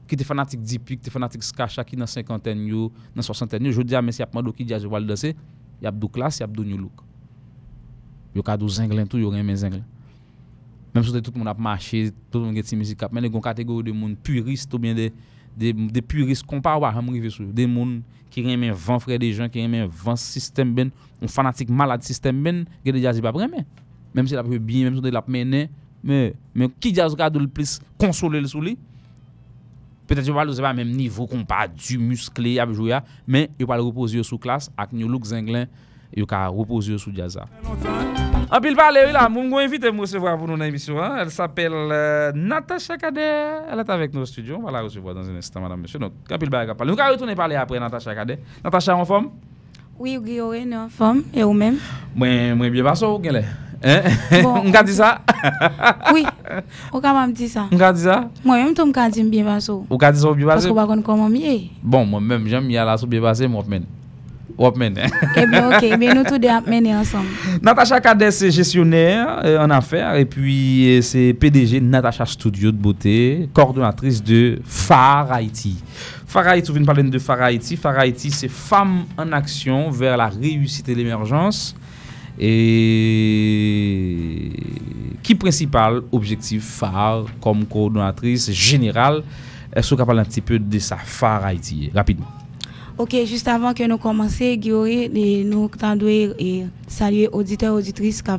qui était fanatique d'Ipic, qui était fanatique Skacha, qui dans cinquantaine yo, dans soixantaine yo, je dis à monsieur Apmando qui jazz va danser, il y a Abdou Classe, il y a Abdou New Look. Yo ka do Zenglen tout, yo rien mais Zenglen. Même si tout le monde a marché, tout le monde est musique cap, mais les gon catégorie de monde puriste ou bien des puristes compa wa ham rive sur, des monde qui rien mais vent frère des gens qui rien mais vent système ben, on fanatique malade système ben, qui de jazz pas rien même si la bien, même si la mené, mais qui jazz ka do le plus consoler le sou li. Peut-être que c'est pas même niveau qu'on pas du musclé à jouer mais il va le reposer sous classe avec New Look Zenglen il va reposer sous jazz. En pile parler là mon go invité me recevoir pour nous dans l'émission hein? Elle s'appelle Natacha Cadet, elle est avec nous au studio, on va la recevoir dans un instant madame monsieur. Donc en pile parler nous va retourner parler après Natacha Cadet. Natacha en forme? Oui, Guillaume en forme et vous même? Moi bien passé ou quelle? On garde ça. Oui. On va me dire ça. On garde ça. Moi même tout me garde bien passé. On garde ça bien passé. Parce qu'on va connait comment mieux. Bon, moi même j'aime y aller sur bien passé moi même. Eh bien OK, mais nous tous deux mener ensemble. Natacha Cadet c'est gestionnaire en affaires et puis c'est PDG Natacha Studio de beauté, coordonnatrice de FARE Haïti. FARE Haïti, vous venez parler de FARE Haïti. FARE Haïti c'est femmes en action vers la réussite et l'émergence. Et qui principal objectif phare comme coordonnatrice générale, est-ce qu'on parle un petit peu de sa FARE Haïti rapidement? OK, juste avant que nous commencer, Guillaume, nous t'endouer et saluer auditeurs auditrices qui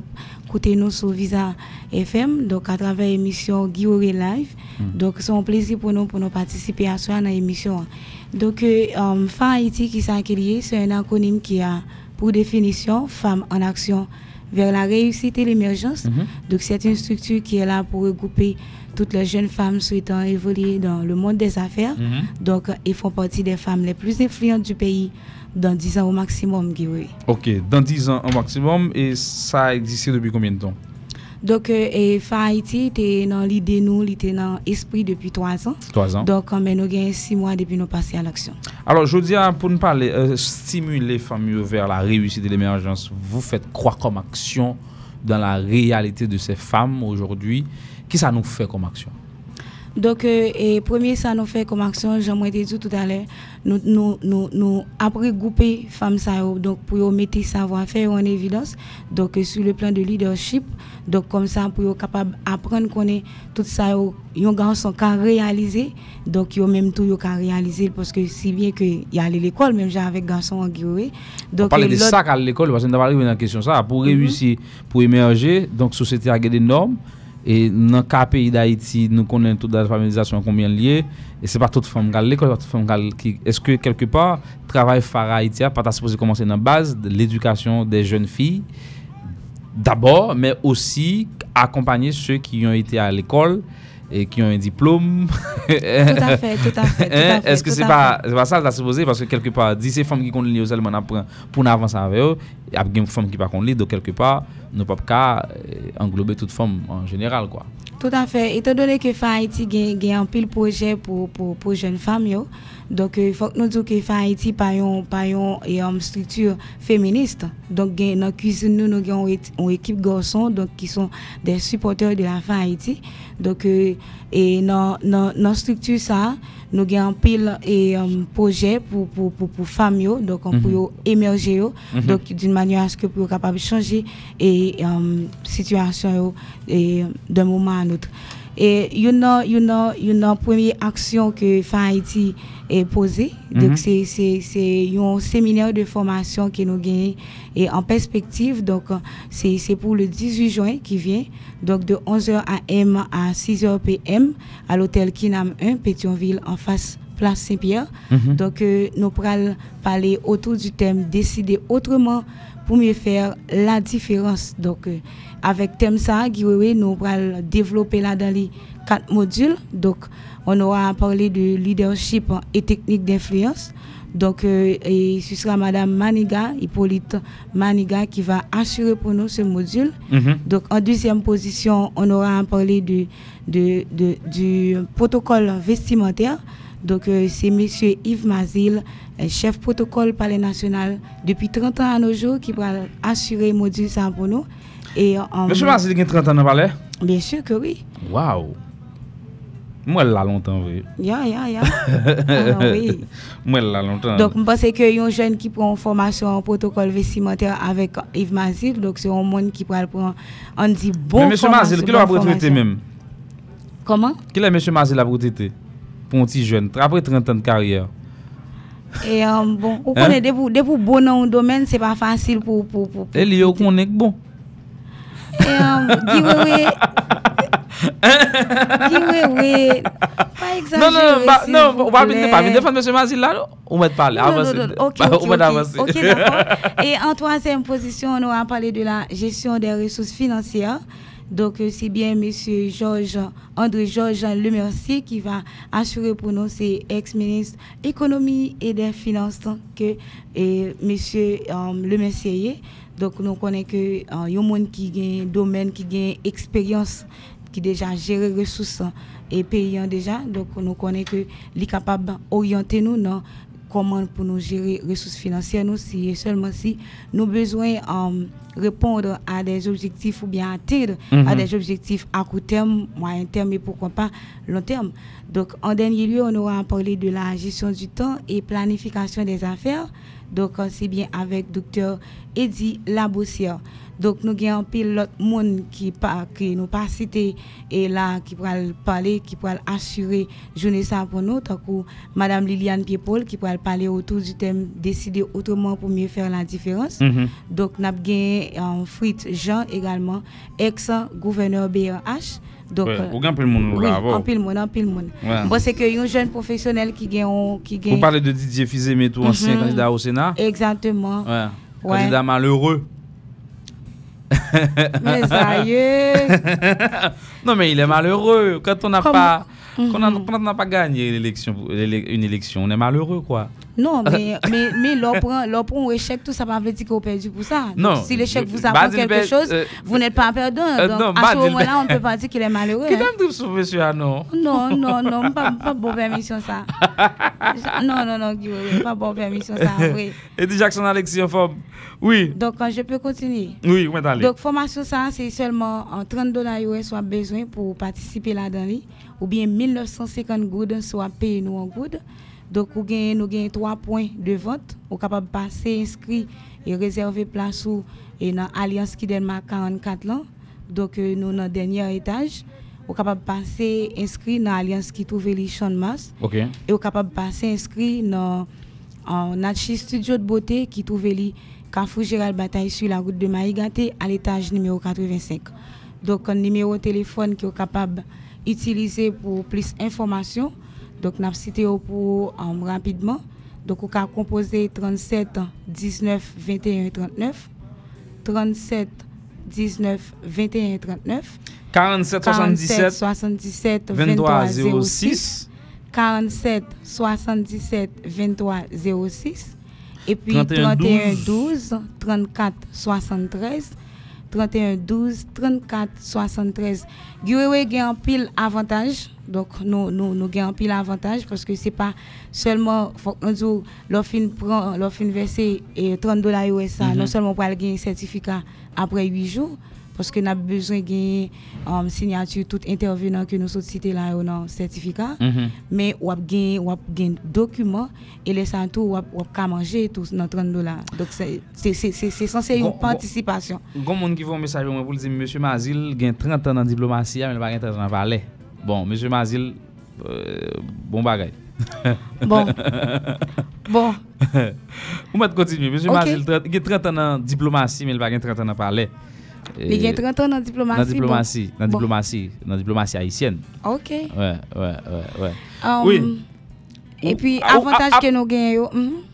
écoutent nous sur Visa FM donc à travers émission Guillaume Live. Donc c'est un plaisir pour nous participer à soi dans émission. Donc FARE Haïti qui s'acquiert, c'est un acronyme qui a pour définition, femmes en action vers la réussite et l'émergence. Donc, c'est une structure qui est là pour regrouper toutes les jeunes femmes souhaitant évoluer dans le monde des affaires. Donc, ils font partie des femmes les plus influentes du pays dans 10 ans au maximum, Guy. OK, dans 10 ans au maximum. Et ça a existé depuis combien de temps? Donc, FARE Haïti était dans l'idée, nous, était dans l'esprit depuis 3 ans. 3 ans. Donc, on nous gagne 6 mois depuis nous passer à l'action. Alors, je dis, pour nous parler, stimuler les familles vers la réussite et l'émergence, vous faites quoi comme action dans la réalité de ces femmes aujourd'hui? Qu'est-ce que ça nous fait comme action? Donc, premier, ça nous fait comme action, j'aimerais te dire tout à l'heure, nous après grouper femmes ça, donc pour mettre savoir-faire en évidence, donc sur le plan de leadership, donc comme ça pour être capable apprendre qu'on est tout ça, yon garçon qu'à réaliser, donc yon même tout yon qu'à réaliser parce que si bien que y aller l'école même j'ai avec garçon en guilloé. Donc parler de ça à l'école parce qu'on va arriver dans la question ça pour réussir, pour émerger, donc société a des normes. Et dans le pays d'Haïti, nous connaissons toute la familisation combien liée. Et c'est pas toute femme qui a l'école, pas toute femme qui. Est-ce que quelque part, travail FARE Haïti a pas supposé commencer dans la base de l'éducation des jeunes filles d'abord, mais aussi accompagner ceux qui ont été à l'école et qui ont un diplôme. Tout à fait. Est-ce que c'est pas ça la supposé parce que quelque part, 10 femmes qui connaissent les seulement apprend pour avancer avec eux, il y a des femmes qui pas connaissent donc quelque part, nous pas qu'à englober toute femme en général quoi. Tout à fait. Étant donné que FARE Haïti gagne un pile projet pour jeunes femmes yo, donc il faut que nous disions que FARE Haïti pas yon et une structure féministe. Donc gagne dans cuisine nous gagne une équipe garçons donc qui sont des supporters de la FARE Haïti. Donc et dans structure ça nous gagne un pile et projet pour femmes yo donc pour émerger yo donc d'une manière à ce que pour capable changer et situation yo et d'un moment à l'autre. Et une première action que FARE Haïti est posée. Donc c'est un séminaire de formation qui nous gagne et en perspective donc c'est pour le 18 juin qui vient donc de 11h AM à 6h PM à l'hôtel Kinam 1 Pétionville en face Place Saint-Pierre. Mm-hmm. Donc, nous allons parler autour du thème « Décider autrement pour mieux faire la différence ». Donc, avec le thème ça, Guy Wewe, nous allons développer là dans les 4 modules. Donc, on aura parlé de leadership et technique d'influence. Donc, et ce sera Madame Maniga, Hippolyte Maniga, qui va assurer pour nous ce module. Mm-hmm. Donc, en deuxième position, on aura parlé du protocole vestimentaire. Donc, c'est Monsieur Yves Mazil, chef protocole Palais National, depuis 30 ans à nos jours, qui va assurer le module ça pour nous. Et, Monsieur Mazil, qui a 30 ans dans le Palais? Bien sûr que oui. Waouh! Moi, elle l'a longtemps, oui. Oui. Moi, elle l'a longtemps. Donc, je pense que les jeunes qui prend formation en protocole vestimentaire avec Yves Mazil, donc c'est un monde qui prend, on dit bon. Mais Monsieur Mazil, qui l'a traité même? Comment? Qui l'a Monsieur Mazil pour traité? Pour un petit jeune, après 30 ans de carrière. Et bon, on connaît des pour bon dans le domaine, c'est pas facile pour. Et lui, on connaît bon. Et Guy Wewe, pas exagérer. Non, on va pas défendre M. Mazil là, on va parler. Ok. Ok, d'accord. Et en troisième position, on va parler de la gestion des ressources financières. Donc, c'est bien M. André Georges Lemercier qui va assurer pour nous, c'est ex-ministre économie et des finances que M. Lemercier est. Donc, nous connaissons que il y a des gens qui ont un domaine, qui ont expérience, qui déjà géré ressources et payant déjà. Donc, nous connaissons que les capables d'orienter nous dans comment pour nous gérer ressources financières, nous, si seulement si nous avons besoin de répondre à des objectifs ou bien atteindre à des objectifs à court terme, moyen terme et pourquoi pas long terme. Donc, en dernier lieu, on aura parlé de la gestion du temps et planification des affaires. Donc, c'est bien avec Dr. Eddy Labossière. Donc, nous avons un pilote monde qui nous pas cité et là, qui pourra parler, qui pourra assurer journée ça pour nous. Tant que Madame Liliane Piepol qui pourra parler autour du thème décider autrement pour mieux faire la différence. Mm-hmm. Donc, nous avons Fritz Jean également, ex-gouverneur BRH. Donc, on pile monde. Bon, c'est que un jeune professionnel qui gagne. Vous parlez de Didier Fizeme, tout ancien candidat au Sénat. Exactement. Ouais. Candidat malheureux. Mais sérieux. Non, mais il est malheureux. Quand on n'a pas, quand on n'a pas gagné une élection, on est malheureux, quoi. Non, mais l'on prend un échec, tout ça ne veut pas dire qu'on perdu pour ça. Non, donc, si l'échec vous apprend quelque chose, vous n'êtes pas perdant. Donc, à ce moment-là, on ne peut pas dire qu'il est malheureux. Qui t'aime sur monsieur Anon? Non, pas bonne permission ça. Non, Guillaume, pas bonne permission ça, oui. Et dit Jackson Alexis en forme. Oui. Donc, je peux continuer. Oui, on va aller. Donc, formation ça, c'est seulement $30 US soit besoin pour participer là-dedans, ou bien 1950 goudes soit payé nous en goudes. Donc, nous avons 3 points de vente. Nous sommes capables de passer, inscrire et réserver place sous l'Alliance qui démarre 44 ans. Donc, nous sommes dans le dernier étage. Nous sommes capables de passer, inscrire dans l'Alliance qui trouve les champs de masse. Okay. Et nous sommes capables de passer, inscrire dans Natchi Studio de beauté qui trouve les Carrefour Gérald Bataille sur la route de Maïgaté à l'étage numéro 85. Donc, un numéro de téléphone qui est capable d'utiliser pour plus d'informations. Donc, nous avons cité pour rapidement. Donc, on a composé 37 19 21 39. 37 19 21 39. 47 77 23 06. 47 77 23 06. Et puis, 31 12 34 73. 31 12 34 73. Guy Wewe gagne un pile avantage. Donc nous gagnons un pile avantage parce que c'est pas seulement faut qu'on dise l'offre versée et $30 USA. Non seulement pour gagner un certificat après 8 jours parce que nous avons besoin de gagner signature tout intervenant que nous sommes cités là on a certificat mais on a gagné document et les santos on a manger tout dans $30. Donc c'est censé une participation. Grand monde qui vont message pour dire Monsieur Mazil gagne 30 ans dans diplomatie mais pas 30 ans dans valet. Bon, Monsieur Mazil, bon bagay. Bon. On va continuer. Monsieur Mazil, il y a 30 ans en diplomatie, mais il n'y a pas 30 ans en parler. Il y a 30 ans en diplomatie. Dans diplomatie haïtienne. Ok. Ouais. Oui. Et puis, avantage que nous gagnons.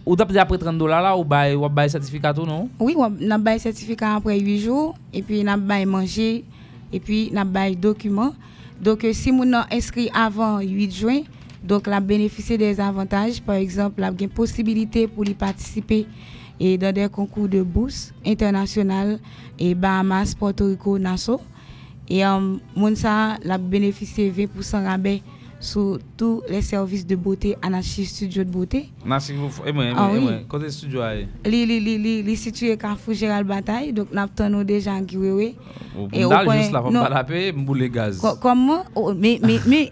Ou d'après après $30 là, ou bail un certificat ou non? Oui, on a un certificat après 8 jours, et puis on a un manger, et puis on a un document. Donc, si on a inscrit avant 8 juin, donc on a bénéficié des avantages. Par exemple, on a une possibilité pour y participer et dans des concours de bourse internationales et Bahamas, Porto Rico, Nassau. Et Monsa a bénéficié 20% rabais sur tous les services de beauté Anachi Studio de beauté. Merci beaucoup. Côté studio aïe. Li situé Carrefour Gérald Bataille, donc n'attendons déjà en Guy Wewe. Et on a juste la paix, boule gaz. Comment mais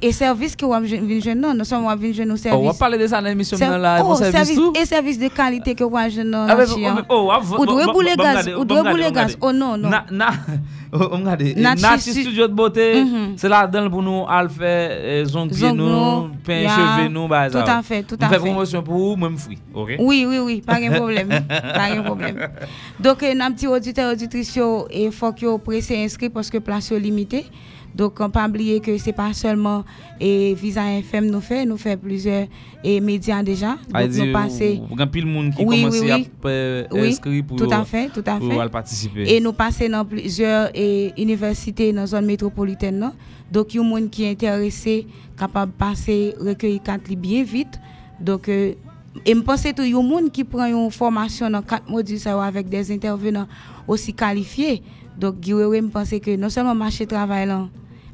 et service que on vient jeune non, nous sommes on vient jeune au service. On va parler de ça dans l'émission là, au service tout. Et service de qualité que on jeune non. Ou doit boule gaz, ou doit boule gaz. Oh non. Anachi Studio de beauté, c'est là dedans pour nous al faire zongler nous, peindre cheveux nous bazar. Tout à fait, tout à fait. Promotion pour même fruit, OK? Oui, pas de problème. Donc un petit auditeur auditrice et faut que pressé inscrit parce que place limitée. Donc on pas oublier que c'est pas seulement et Visa FM nous fait plusieurs et médias déjà. Donc nous passer grand pile monde qui commence à inscrire pour tout à fait participer. Et nous passer dans plusieurs universités dans zone métropolitaine non. Donc il y a monde qui est intéressé capable passer recueillir 4 li bien vite. Donc et me penser tout yon monde qui prend une formation dans 4 modules ça avec des intervenants aussi qualifiés. Donc Guy Wewe me penser que non seulement marché travail là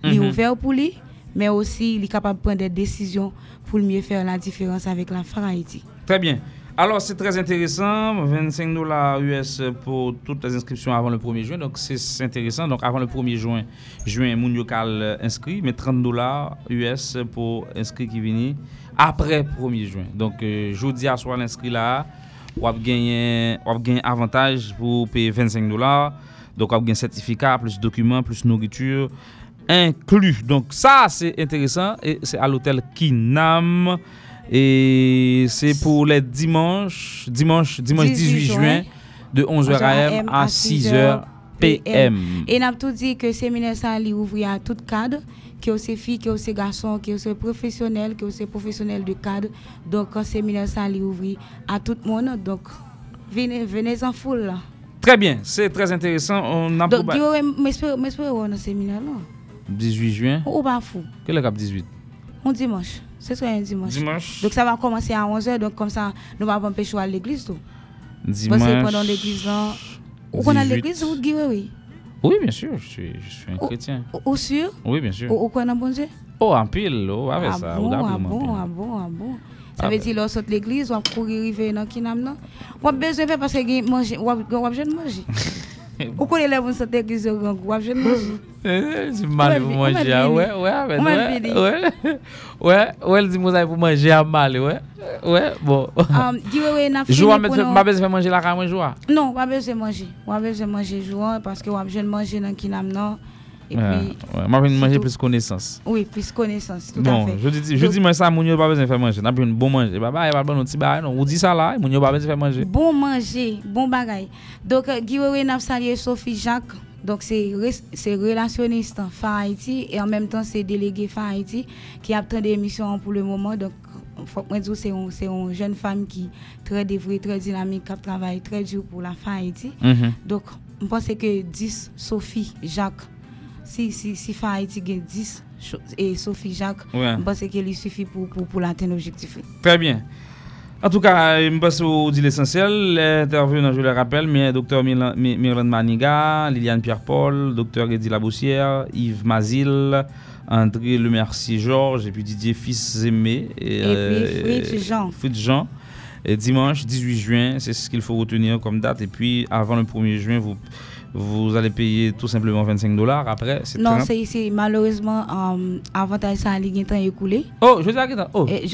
il ouvert pour lui mais aussi il est capable de prendre des décisions pour mieux faire la différence avec la FARE Haïti. Très bien. Alors c'est très intéressant, $25 US pour toutes les inscriptions avant le 1er juin. Donc c'est intéressant. Donc avant le 1er juin moun yo kal inscrit mais $30 US pour inscrit qui vini après 1er juin. Donc jeudi à soir l'inscrit là, on va gagner avantage pour payer $25. Donc on a un certificat plus documents plus nourriture inclus. Donc ça c'est intéressant et c'est à l'hôtel Kinam et c'est pour les dimanche 18 juin de 11h AM à 6h PM. Et on a tout dit que séminaire ça li ouvri à tout cadre, que aussi filles, que aussi garçons, que aussi professionnels, que aussi professionnels de cadre. Donc séminaire ça li ouvri à tout le monde. Donc venez en foule là. Très bien, c'est très intéressant. On a donc, m'espère on a séminaire là. 18 juin. Ou pas fou. Quel est cap 18? On dimanche. Ce sera un dimanche. Donc ça va commencer à 11h donc comme ça nous va pas empêcher à l'église tout. Dimanche. Parce que pendant l'église là, on a l'église ou Guy Wewe. Oui, bien sûr, je suis un chrétien. Ou sûr? Oui, bien sûr. Ou quoi dans bon Dieu? Oh, en pile, avec ça, ou d'abord. Ah bon. Ça veut dire lors saute l'église on courir river dans Kinam non on besoin faire parce que manger on jeune manger on connaît les bonnes saute l'église on jeune manger c'est mal pour manger ouais elle dit moi pour manger à mal ouais bon joie mais pas besoin manger la caramel joie non pas besoin manger joie parce que on jeune manger dans Kinam non. Et puis, m'a besoin manger plus connaissance. Oui, plus connaissance, tout à fait. Bon, je dis moi ça mon yo pas besoin faire manger, n'a besoin bon manger. Baba, il va bon petit bagarre, on dit ça là, mon yo pas besoin faire manger. Bon manger, bon bagaille. Donc Guy Wewe n'a salué Sophie Jacques. Donc c'est relationniste en FARE Haïti et en même temps c'est délégué FARE Haïti qui a tant d'émissions pour le moment. Donc faut moi dire c'est une jeune femme qui très dévouée, très dynamique, qui travaille très dur pour la FARE Haïti. Donc je pense que 10 Sophie Jacques si FARE Haïti gagne 10 et Sophie Jacques, je pense qu'il suffit pour l'atteindre l'objectif. Très bien. En tout cas, je pense qu'on dit l'essentiel. L'intervenant, je le rappelle, mais Dr Myrland Maniga, Liliane Pierre-Paul, Dr Eddy Laboussière, Yves Mazil, André Lemercier-Georges, et puis Didier Fils-Aimé. Et puis Fritz Jean. Et dimanche 18 juin, c'est ce qu'il faut retenir comme date. Et puis, avant le 1er juin, vous allez payer tout simplement $25. Après, c'est non, 30. C'est ici. Malheureusement, avantage ça a écoulé. Oh, je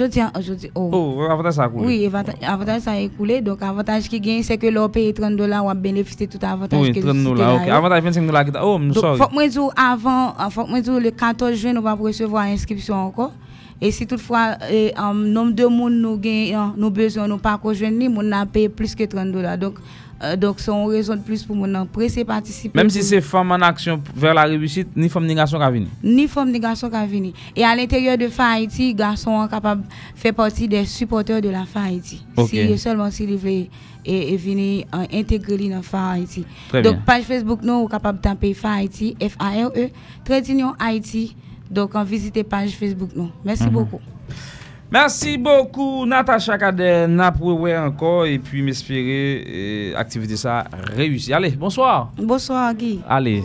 dis. Oh, avantage ça a écoulé. Oui, avantage ça a écoulé. Donc, avantage qui gagne, c'est que l'on paye $30, on bénéficie de tout avantage. Oui, $30, ok. Avantage $25 qui t'a. Oh, nous sommes. Faut que le 14 juin, nous va recevoir inscription encore. Et si toutefois, nombre de monde nous gagne, nous besoin, nous pas rejoindre, nous n'a payé plus que $30. Donc, Donc, c'est une raison de plus pour mon pressé participer. Même si c'est femme en action vers la réussite, ni femme ni garçon qui viennent. Ni femme ni garçon qui viennent. Et à l'intérieur de FARE Haïti, garçons sont capables de faire partie des supporters de la FARE Haïti. Okay. Si, seulement s'ils veulent venir intégrer dans FARE Haïti. Donc, page Facebook, nous sommes capables de taper FARE Haïti, F-A-R-E, Trédignon Haïti. Donc, on visite la page Facebook, nous. Merci beaucoup. Merci beaucoup, Natacha Cadet, Napoué encore, et puis m'espérer activité ça réussir. Allez, bonsoir. Bonsoir, Guy. Allez.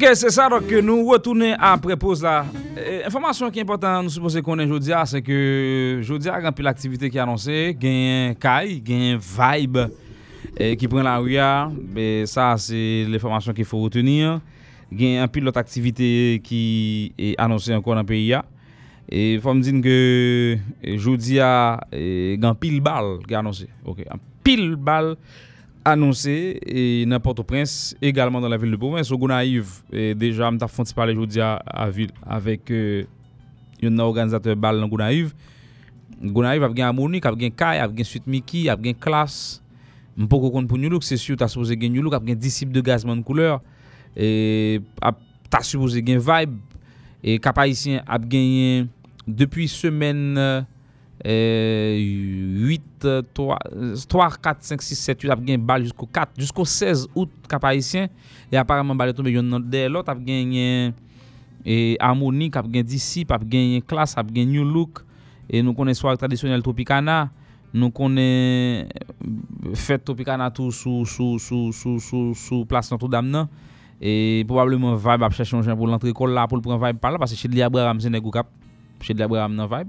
Ok, c'est ça donc que nous retournons après pause là. Information qui est importante, nous supposons qu'on est aujourd'hui, c'est que aujourd'hui a rempli l'activité qui est annoncée, gain Kai, gain Vibe qui prend la rue, mais ça c'est l'information qu'il faut retenir. Gain un pilote activité qui est annoncée encore dans le pays là. Et faut me dire que aujourd'hui a gain pile balle qui est annoncé. OK, un pile balle annoncé et dans Port-au-Prince également dans la ville de Port-au-Prince au Gonaïves et déjà m'ta font parler aujourd'hui à ville avec un organisateur bal dans Gonaïves a gain Harmonik, a gain Kai, a gain Sweet Micky, a gain Classe m'poko konn pour New Look, c'est sûr t'as supposé gain New Look, a gain Disciple de Gazman Couleur et t'as supposé gain Vibe et Cap-Haïtien a gagné depuis semaine 8, 3, 4, 5, 6, 7, 8 ap gen bal jusqu'au 4, jusqu'au 16 août Cap-Haïtien et apparemment bal tombe yon nan de l'autre ap gen Harmonik, ap gen Disciple, ap gen Classe, ap gen New Look et nous connaissons soirée traditionnelle Tropicana, nous connaissons fête Tropicana tout sous place Notre-Dame nan et probablement Vibe ap chercher un gens pour l'entrée école là pour prendre Vibe par là parce que chez l'Abraham c'est nèg cap chez l'Abraham nan Vibe.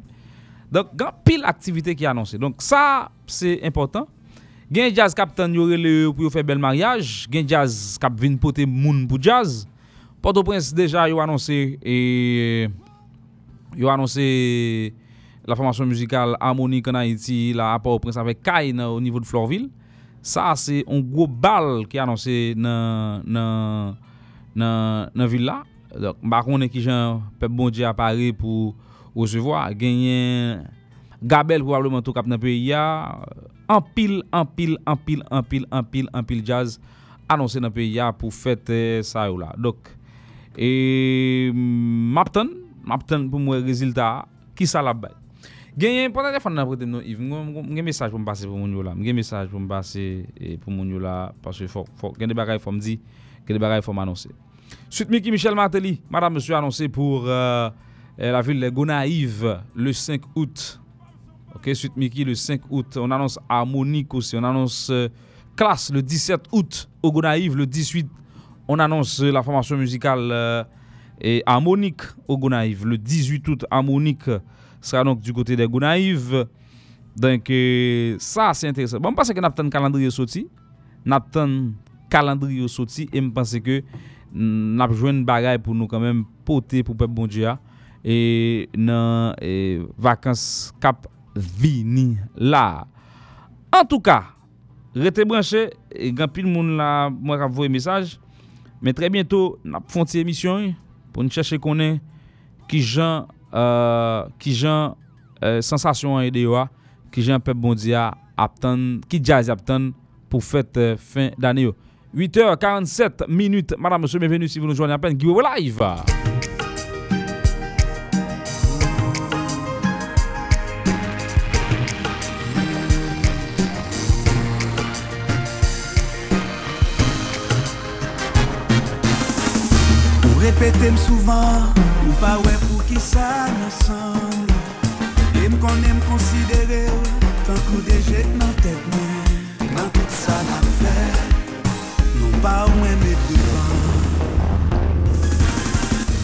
Donc, il y a pile d'activités qui sont annoncées. Donc, ça, c'est important. Il y a un jazz captain pour faire bel mariage. Il y a un jazz qui vient pour les gens pour jazz. Port-au-Prince, déjà, il a annoncé la formation musicale Harmonik en Haïti, là, à Port-au-Prince avec Kai au niveau de Florville. Ça, c'est un gros bal qui est annoncé dans la ville là. Donc, je qui j'ai un peu bon Dieu à Paris pour recevoir gagner Gabel probablement tout cap dans pays a en pile jazz annoncé dans pays a pour fête ça là. Donc et m'attend pour moi résultat qui ça la bail. Gagner pendant téléphone dans prendre nous Yves, un message pour me passer pour mon yo là. Un message pour me passer pour mon yo là parce que faut gagner des bagages faut me dire que des bagages faut m'annoncer. Suite Micky Michel Martelly, madame monsieur annoncé pour la ville de Gonaïves le 5 août. OK, Sweet Micky le 5 août. On annonce Harmonik aussi. On annonce Classe le 17 août au Gonaïves. Le 18, on annonce la formation musicale et Harmonik au Gonaïves. Le 18 août, Harmonik sera donc du côté des Gonaïves. Donc, ça, c'est intéressant. Bon, je pense que nous avons un calendrier sorti et je pense que nous avons joué une bagaille pour nous quand même porter pour Peuple Bon Dieu. Et dans vacances cap vini là en tout cas restez branché et grand pile monde là moi qui voyer message mais très bientôt n'a font une émission pour nous chercher connait qui gens sensation et dewa qui gens peuple bon dia attend qui jazz attend pour fête fin d'année 8h47, madame, monsieur, bienvenue si vous nous joignez à peine. Guy Wewe Live. Pour répéter souvent, ou pas ouais pour qui ça ensemble. Et me connaît considérer tant que des jets dans tête, dans toute ça n'a fait. Pas où est mes devants.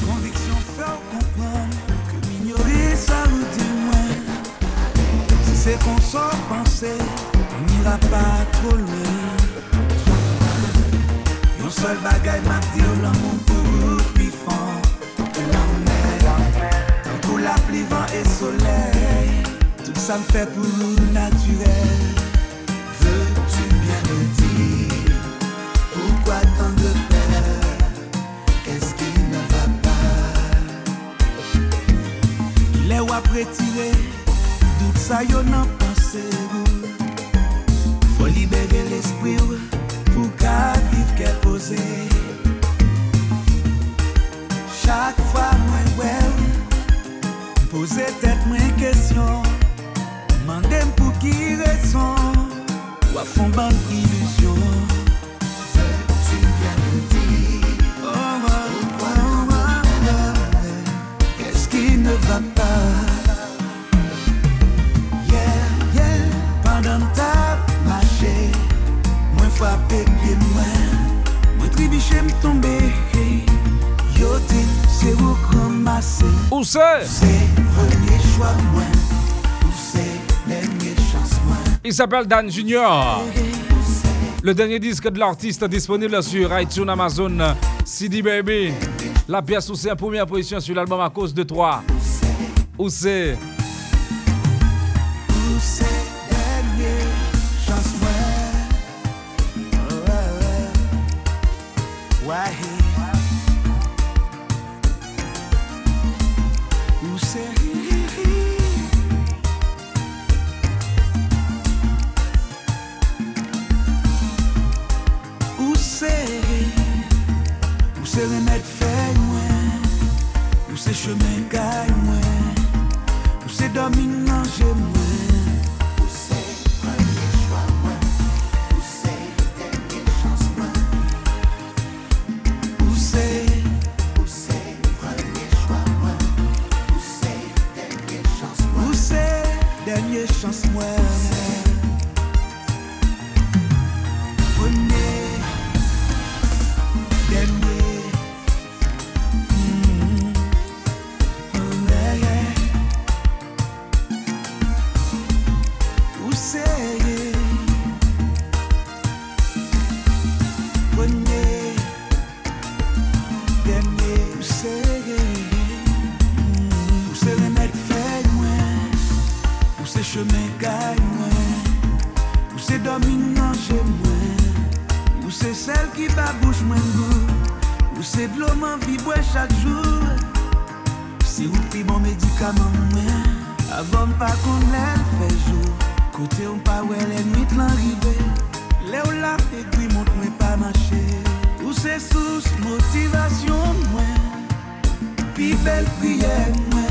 Conviction faire comprendre que m'ignorer ça ou témoin. Si c'est qu'on s'en pensait, on n'ira pas trop loin. Mon seul bagage m'a dit l'amour pour plus fort que l'emmène. Pour la pluie, vent et soleil, tout ça me fait pour nous naturel. Veux-tu bien me dire? Pourquoi tant de peur? Qu'est-ce qui ne va pas? Les ou après tirer, tout ça y'en a pensé. Faut libérer l'esprit pour qu'à vivre qu'elle posé. Chaque fois, moi, ouais, poser tête, moi, question. Mandem pour qui raison? Ou à fond, bande illusion. Va pas, yeah, yeah. Pendant ta marché, moins frappé pied moins, moins tribuché me tomber. Yo te c'est où ramasser? Où c'est? C'est premier choix moins, où c'est dernier chance moins. Il s'appelle Dan Junior. Le dernier disque de l'artiste disponible sur iTunes, Amazon, CD Baby. La pièce où c'est en première position sur l'album à cause de toi. Où c'est? Où c'est dernier chance moi? Oh, oh, oh. Why? Où c'est? Où c'est? Où c'est remède fait moi? Où c'est chemin caille moi? C'est dominant chez moi. Où c'est premier choix moi? Où c'est dernière chance moi? Où c'est premier choix moi? Où c'est dernière chance moi? Où c'est dernière chance moi? Premier, dernier. Celle qui va bouche moins goût, ou c'est de l'homme en vie boit chaque jour. Si vous pris mon médicament, avant pas qu'on l'aime fait jour. Côté on pas ouais les nuits l'enrivé. Les ou la pédouille monte moins pas marcher. Ou c'est sous motivation moins. Puis belle prière moins.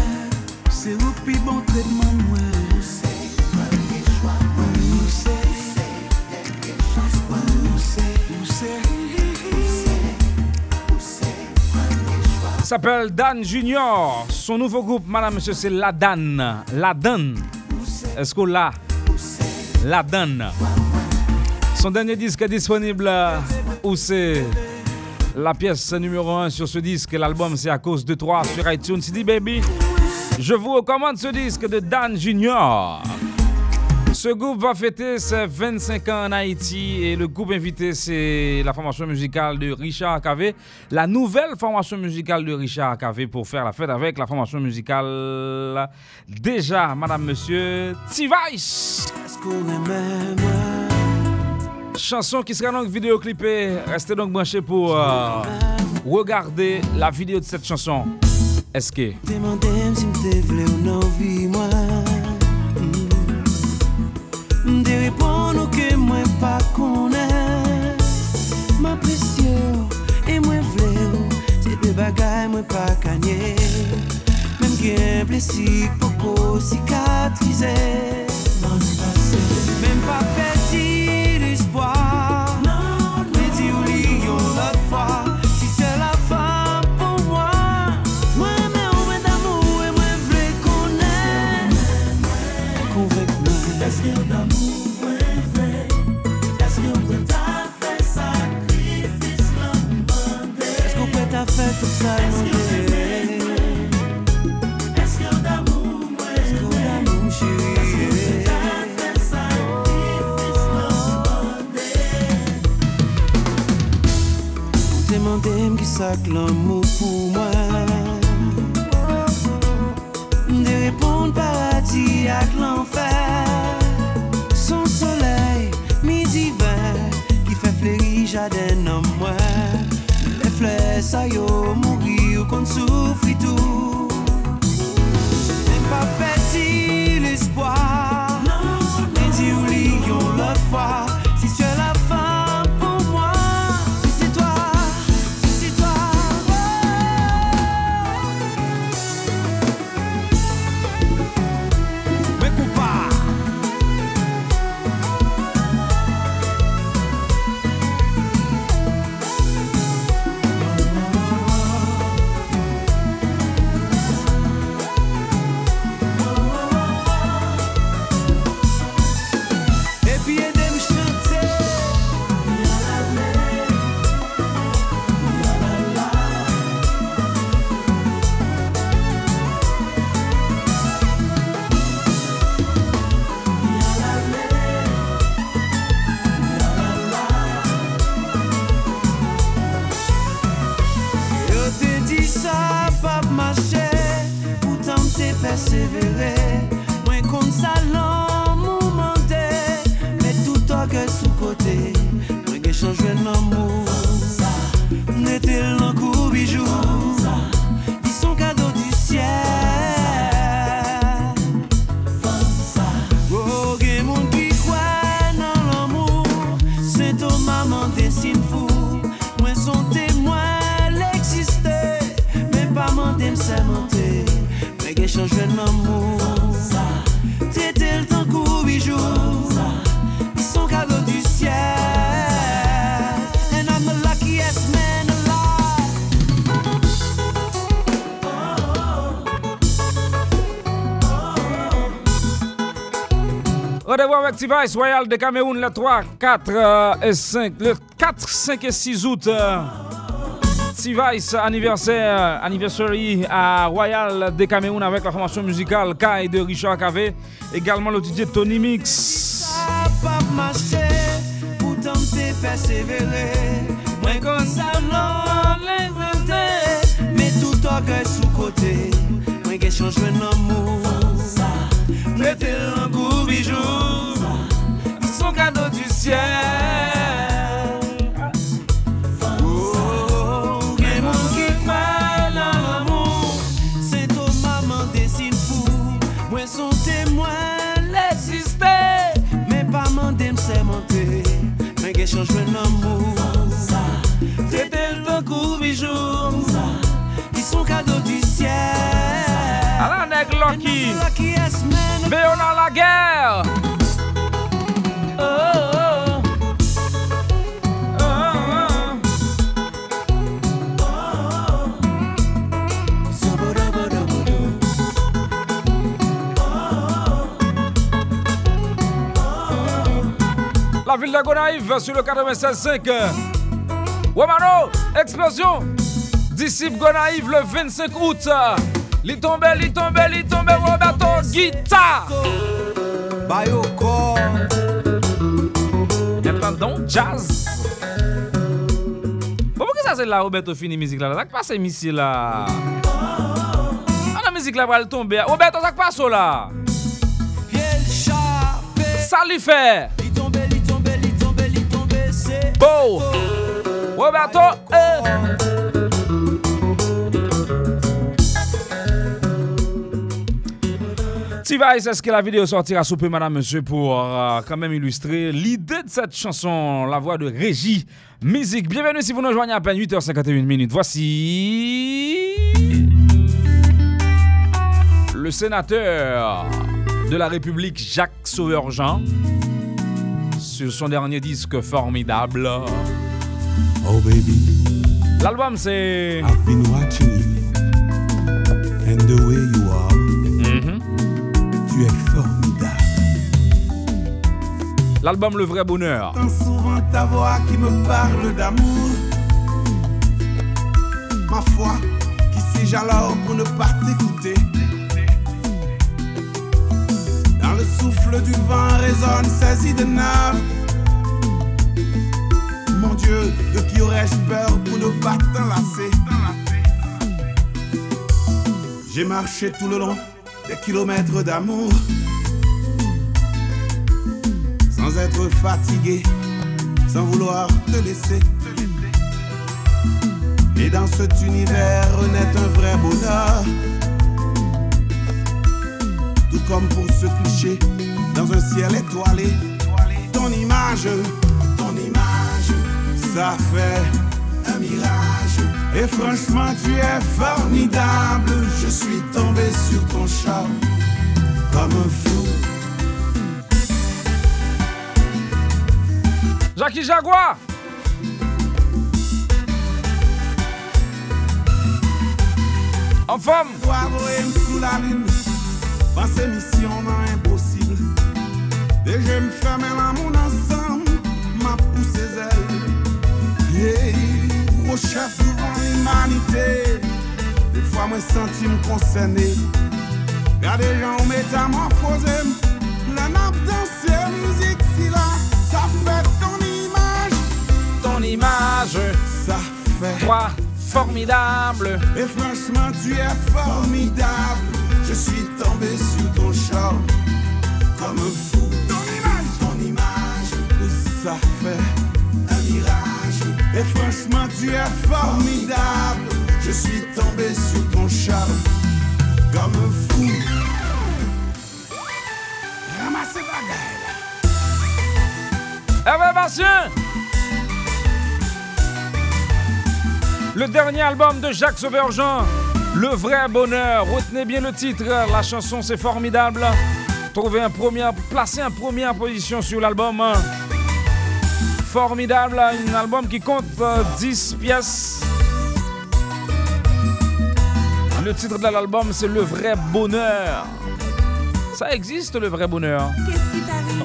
C'est vous pris bon traitement moins. S'appelle Dan Junior. Son nouveau groupe, madame, monsieur, c'est La Dan. La Dan. Est-ce que là? La Dan. Son dernier disque est disponible. Où c'est? La pièce numéro 1 sur ce disque. L'album, c'est à cause de 3 sur iTunes. CD Baby. Je vous recommande ce disque de Dan Junior. Ce groupe va fêter ses 25 ans en Haïti et le groupe invité, c'est la formation musicale de Richard Cavé, la nouvelle formation musicale de Richard Cavé pour faire la fête avec la formation musicale déjà, madame, monsieur, T-Vice. Chanson qui sera donc vidéoclipée. Restez donc branchés pour regarder la vidéo de cette chanson. Est-ce que... M'de répondre que moi pas connais. Ma mwen pa kanye. Mem gen blesi popo cicatrize. Non passé, même pas perdu l'espoir. Non, mais dis oublie l'autre fois. Si c'est la fin pour moi, moi mais on veut d'amour et moi vle connaître. Convainc moi. Est-ce que d'amour fait tout ça, mon chéri. Est-ce que d'amour, mon chéri? Est-ce que tu as fait sacrifice, l'embandé? Demandez-moi qui ça que l'amour pour moi. De répondre paradis à l'enfer. Son soleil, midi vert, qui fait fleurir jardin en moi. Ça y est, mourir qu'on souffre tout. Même pas petit l'espoir. Non, mais dis oublions l'autre fois. Si tu es la fin pour moi, si c'est toi, si c'est toi. Mais coupe pas. T-Vice Royal de Cameroun le 3, 4 et 5, le 4, 5 et 6 août. T-Vice anniversary à Royal de Cameroun avec la formation musicale Kai de Richie Cavalé, également le DJ Tony Mix. Son cadeau du ciel. Oh, y'a mon qui croit dans l'amour. C'est ton maman dessine fou. Moi, son témoin l'existe. Mais pas m'en dème, c'est monté. Mais qu'est-ce que je veux l'amour? C'était le coup, bijou. Ils sont cadeau du ciel. Alors, nègre Loki. Mais on a la guerre. La ville de Gonaïves sur le 96.5. Wamano, explosion. Disciple Gonaïves le 25 août. L'y tombe, Roberto, guitare. Bayoko. Pardon, jazz. Pourquoi ça c'est là Roberto fini musique là? Ça passe ici là. La musique là va le tomber. Roberto ça passe là. Ça lui fait. Bon. Roberto. T-Vice, est-ce que la vidéo sortira sous peu, madame, monsieur, pour quand même illustrer l'idée de cette chanson, la voix de Régie Musique. Bienvenue si vous nous rejoignez à peine 8h51. Voici le sénateur de la République, Jacques Sauveur-Jean, sur son dernier disque formidable. Oh baby. L'album c'est I've been watching you and the way you are. Tu es formidable. L'album Le Vrai Bonheur. Tant souvent ta voix qui me parle d'amour. Ma foi, qui sais-je alors pour ne pas t'écouter? Dans le souffle du vent résonne ces idées naves. Mon Dieu, de qui aurais-je peur pour ne pas t'enlacer? J'ai marché tout le long des kilomètres d'amour, sans être fatigué, sans vouloir te laisser. Et dans cet univers naît un vrai bonheur, tout comme pour se coucher dans un ciel étoilé. Ton image, ça fait un mirage. Et franchement tu es formidable. Je suis tombé sur ton charme comme un fou. Jackie Jaguar. En forme. Toi bohème sous la lune, passer mission impossible. Dès que je me ferme l'amour ensemble, m'a poussé elle. Yeah. Au chef souvent l'humanité. Des fois moi senti me concerné. Regardez les gens métamorphosés. La nappe danser musique si là. Ça fait ton image. Ton image. Ça fait toi formidable. Et franchement tu es formidable. Je suis tombé sur ton charme comme un fou. Ton image ça fait un mirage. Et franchement tu es formidable. Je suis tombé sur ton charme comme un fou. Ramassez bagaille. Eh ben monsieur, le dernier album de Jacques Sauveur-Jean, Le Vrai Bonheur. Retenez bien le titre, la chanson c'est formidable. Placez en première position sur l'album. Formidable, un album qui compte 10 pièces. Le titre de l'album, c'est Le Vrai Bonheur. Ça existe, Le Vrai Bonheur. Qu'est-ce qui t'arrive?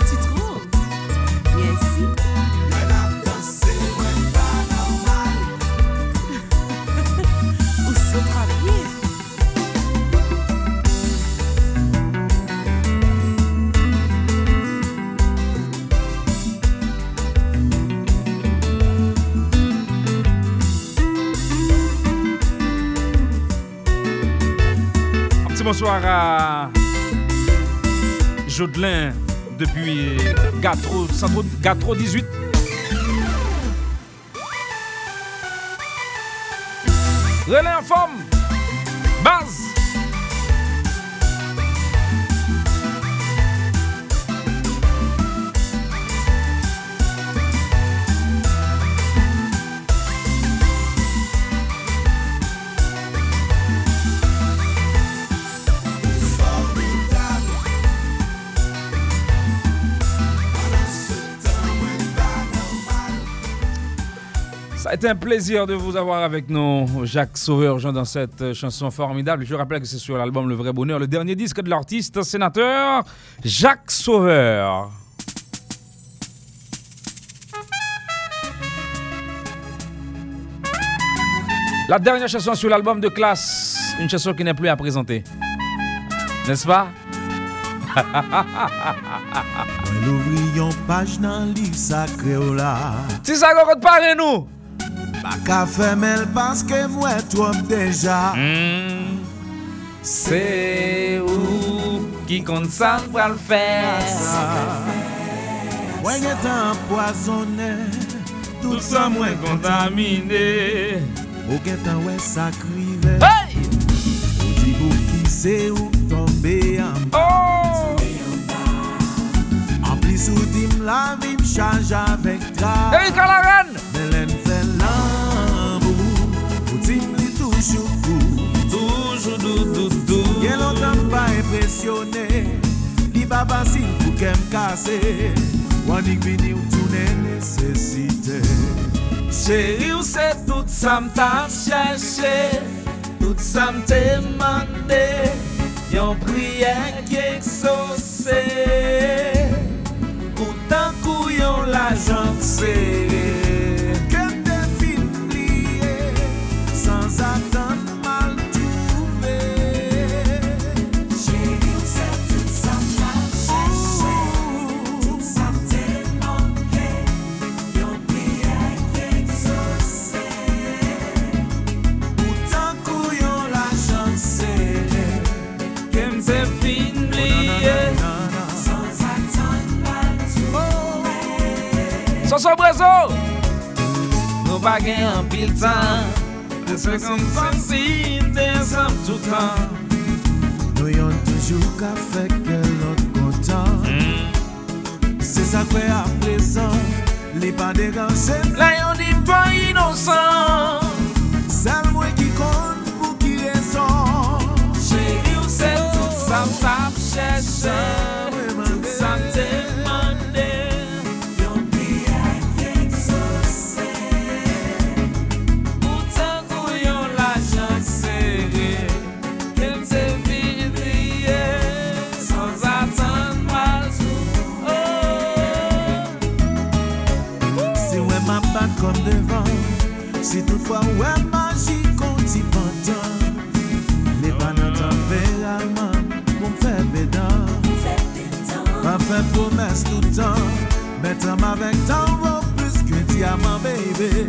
Tu trouves? Merci. Où se travailler? Bonsoir à Jodelin depuis Gatro 18. Relais en forme. Base. Ça a été un plaisir de vous avoir avec nous, Jacques Sauveur-Jean, dans cette chanson formidable. Je rappelle que c'est sur l'album Le Vrai Bonheur, le dernier disque de l'artiste, sénateur Jacques Sauveur. La dernière chanson sur l'album de Classe, une chanson qui n'est plus à présenter. N'est-ce pas? L'ouvrion page dans livre sacré là. Si ça va parler nous. Pas faire mais parce que moi trop déjà. C'est où qui compte ça va le faire. Moi est empoisonné, tout ça moi contaminé. Au qu'est un ouais sacrivé. Hey! Pour qui c'est où tomber en bas. En plus, où dim la vie me change avec toi. Et il a Belen fait l'amour. Pour dim li toujours tout. Toujours tout. Y'a l'autre pas impressionné. Li baba si pour qu'elle me casse. Wanik vini ou tourne nécessité. Chérie, c'est tout ça m't'a cherché. Tout ça m'te mandé, yon prière qui exaucé. Pourtant couillon la jancée. Que te finblier, sans attendre mal trouvé. Chérie, c'est tout ça m'ta cherché, tout ça m'te mandé, yon prière qui exaucé. C'est fini, sans attendre mal. Sans son brazo, nous pas gagner un pile temps. C'est comme si des hommes tout le temps. Nous y'ont toujours qu'à faire que l'autre content. C'est ça qu'on fait à présent. Les pas dégagés. Là y'ont dit toi innocent. C'est moi qui compte pour qui raison. Chérie, c'est Sam tap cherche, Sam te mande, yon prière exaucé. Pourtant kou yon la jansé, kem te vidriye, sans attendre mal sou. Si wè ma bat kom devan, si toutefois wè magi kon ti pantan, le panantan ver alman. Fait bédant, pas fait promesse tout le temps. Mettre avec tant plus que diamant, baby.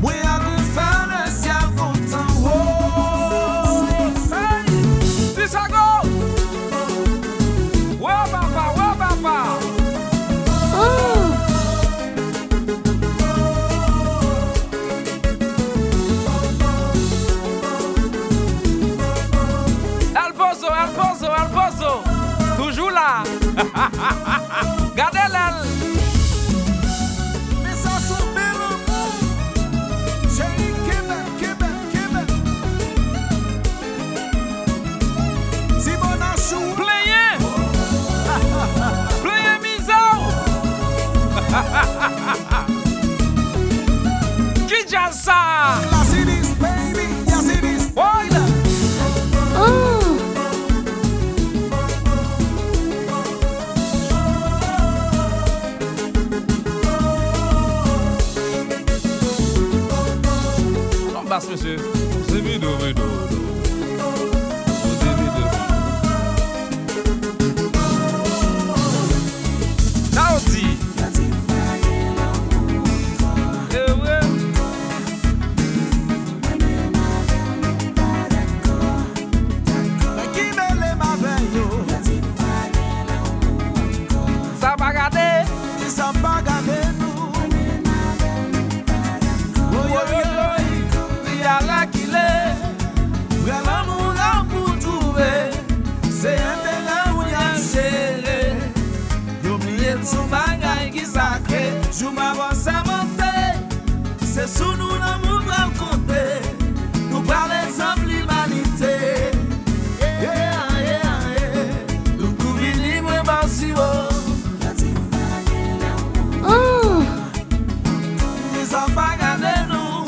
Moi, à vous faire le ciel content. Oh, hey, Pisago! Wa papa, wa papa! Oh! Gadela, mais ça se met j'ai Québec. Si bon à chou, playez, playez miso. Qui jansa? Monsieur, c'est vidéo. Now, see, je m'avance à monter, c'est sous nous l'amour va le compter. Nous parlons de l'humanité. Nous couvrir libre et massif. Ils ont pas gardé nous.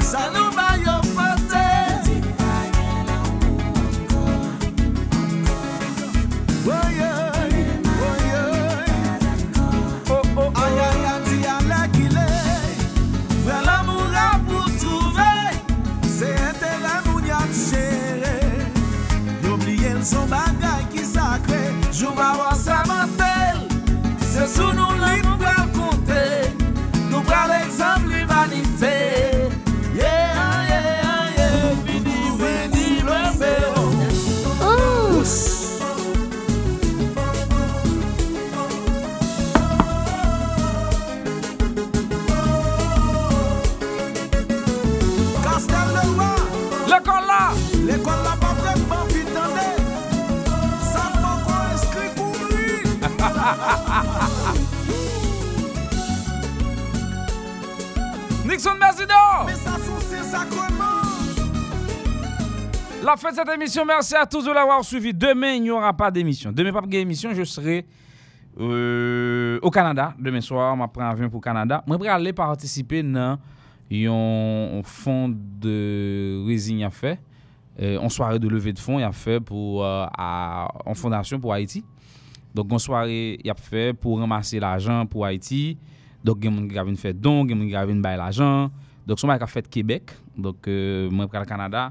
Ça nous va y emporter. Oh, yeah. Dixon Mercidor. La fin de cette émission, merci à tous de l'avoir suivi. Demain, il n'y aura pas d'émission. Demain, pas d'émission, je serai au Canada. Demain soir, je prends un avion pour le Canada. Je vais aller participer dans un fonds de résine à faire. En soirée de levée de fonds, il y a fait pour en fondation pour Haïti. Donc en soirée, il y a fait pour ramasser l'argent pour Haïti. Donc il y a des gens qui fait don, il y a des gens qui bail l'argent. Donc son mari a fait Québec. Donc moi pour le Canada.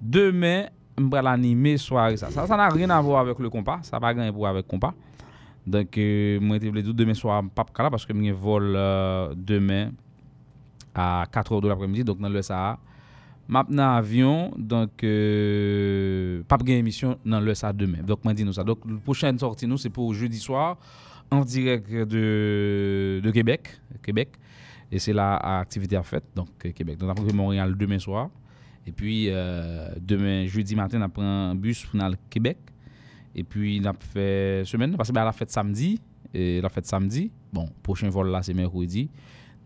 Demain, on va l'animer soirée ça. Ça n'a rien à voir avec le compas, ça pas rien à voir avec compas. Donc moi je vais demain soir pas là parce que mon vol demain à 4h de l'après-midi donc dans le Sahara. Maintenant avion donc pas gain émission dans le ça demain. Donc moi dis nous ça. Donc la prochaine sortie nous c'est pour jeudi soir en direct de Québec et c'est la activité à fête donc Québec. Donc après Montréal demain soir et puis demain jeudi matin on prend un bus pour aller Québec et puis on fait semaine parce que la fête samedi et la fête samedi. Bon, prochain vol là c'est mercredi.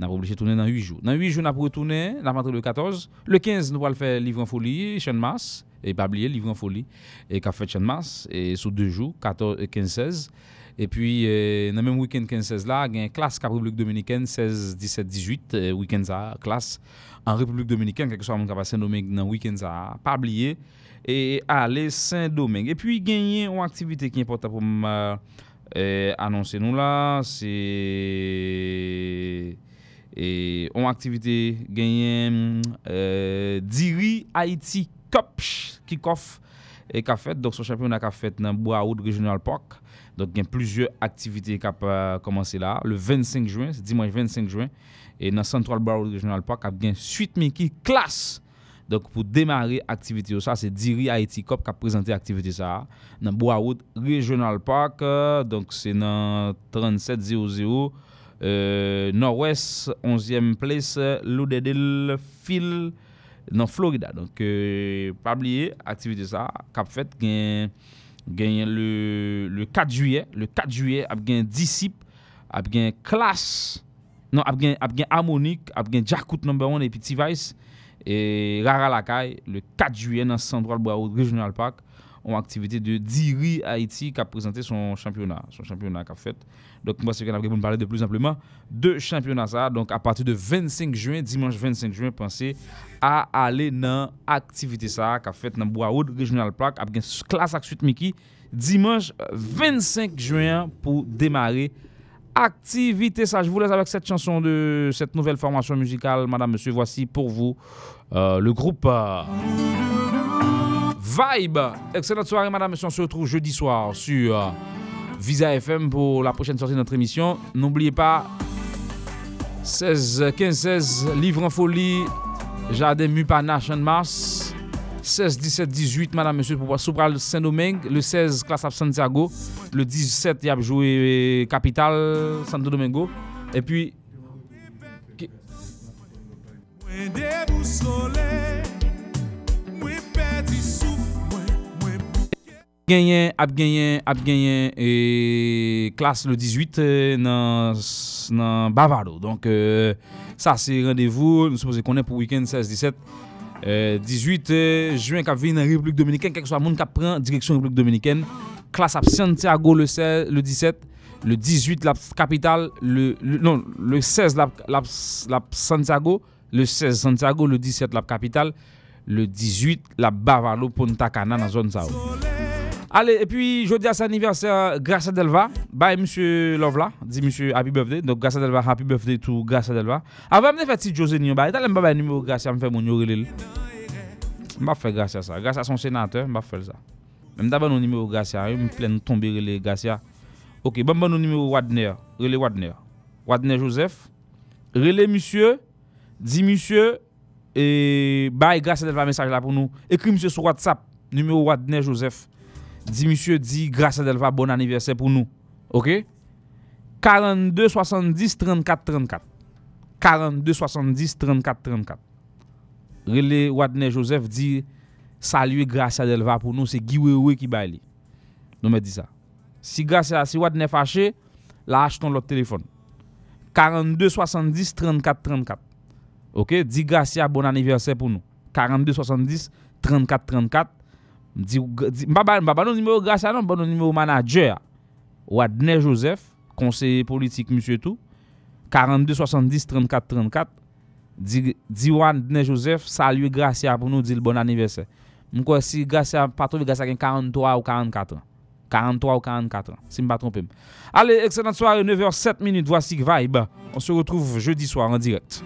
On a obligé de tourner dans 8 jours. Dans 8 jours, on a retourné, on a rentré le 14. Le 15, nous allons faire livre en folie, chaîne masse. Et pas oublier, livre en folie. Et café chaîne masse. Et sur 2 jours, 14, 15, 16. Et puis, dans le même week-end 15, 16, là, il y a une classe en République Dominicaine, 16, 17, 18. Week-end, ça, classe en République Dominicaine, quelque soit, on va passer Saint-Domingue dans le week-end, ça, pas oublier. Et aller Saint-Domingue. Et puis, gagner une activité qui est importante pour annoncer nous là. C'est. Et on activité gagné Diri Haïti Cup kick-off et qu'a fait donc son championnat qu'a fait dans Broward Regional Park. Donc il y a plusieurs activités qui a commencé là le 25 juin, c'est dimanche 25 juin et dans Central Broward Regional Park a bien Sweet Micky classe. Donc pour démarrer activité ça c'est Diri Haïti Cup qui a présenté activité ça dans Broward Regional Park donc c'est dans 3700 Nord-Ouest 11e place Lauderdale Phil dans Florida donc pas oublier activité ça cap fait gagne le 4 juillet a gagne Disciple a gagne Classe non a gagne Harmonik a gagne Jackoute number 1 et puis T-Vice et Rara la Kai le 4 juillet dans Central Broward Regional Park en activité de Diri Haïti qui a présenté son championnat qu'a fait. Donc moi c'est qu'on a voulu parler de plus simplement de championnat ça. Donc à partir de 25 juin, dimanche 25 juin, pensez à aller dans activité ça qu'a fait dans Broward Regional Park avec classe avec Sweet Micky dimanche 25 juin pour démarrer activité ça. Je vous laisse avec cette chanson de cette nouvelle formation musicale madame monsieur voici pour vous le groupe Vibe. Excellente soirée, madame. On se retrouve jeudi soir sur Visa FM pour la prochaine sortie de notre émission. N'oubliez pas, 15-16, Livre en folie, Jardin Mupanache en mars. 16-17-18, madame, monsieur, pour Soupral Saint-Domingue. Le 16, classe à Santiago. Le 17, il y a joué Capitale, Santo Domingo. Et puis... gagné et classe le 18 dans Bavaro. Donc ça c'est rendez-vous nous supposons qu'on est pour week-end 16-17 18 juin qui vient en République Dominicaine quelque soit monde qui prend direction République Dominicaine classe à Santiago le 16 le 17 le 18 la capitale le 16 la Santiago le 16 Santiago le 17 la capitale le 18 la Bavaro Punta Cana dans zone ça. Allez, et puis jeudi à son anniversaire, Gracia Delva. Bye, monsieur Lovla. Dis monsieur happy birthday. Donc, Gracia Delva, happy birthday to Gracia Delva. Avant, je vais faire José Nyon. Je vais faire un numéro Gracia, je vais faire mon Yoril. Je vais faire Gracia ça. Gracia son sénateur, je vais faire ça. Même d'abord, mon numéro Gracia, je vais plein de tomber les Gracia. Ok, bon, mon numéro Wadner. Relais Wadner. Wadner Joseph. Relais monsieur. Dis monsieur. Et bye, Gracia Delva, message là pour nous. Écris monsieur sur WhatsApp. Numéro Wadner Joseph. Dis monsieur dit Gracia Delva bon anniversaire pour nous. OK? 42 70 34 34. 42 70 34 34. Relais Wadner Joseph dit salut Gracia Delva pour nous c'est Guy Wewe qui baille. Nous me dit ça. Si Gracia si Wadner fâché, là achetons l'autre téléphone. 42 70 34 34. OK, dis Gracia bon anniversaire pour nous. 42 70 34 34. Dis m'pa non numéro Gracia non, bon numéro manager. Wadner Joseph, conseiller politique monsieur tout. 42 70 34 34. Dis Wadner Joseph, salut Gracia pour nous, dit bon anniversaire. M'kwa si Gracia pas trouvé Gracia gen 43 ou 44 ans. 43 ou 44 ans, si je ne me trompe pas. Allez, excellente soirée, 9h07, voici Vibe. On se retrouve jeudi soir en direct.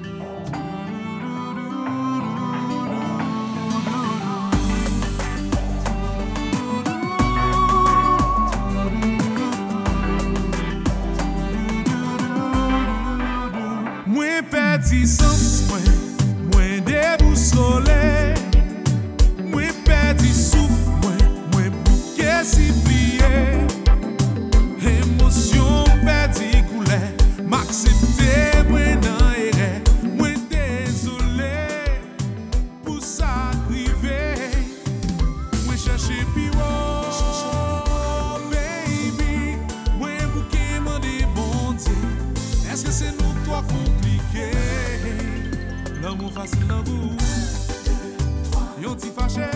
Moins perdu sans moi, moins déboussolé, moins perdu souffle, moins bouquet si émotion perdue coulait, m'accepter moins dans les rêves, moins désolé pour s'arriver, moins chercher plus haut, baby, moins bouquet m'en débonté. Est-ce que c'est nous toi compliqué? L'amour facile dans vous, y'ont t'y fâché,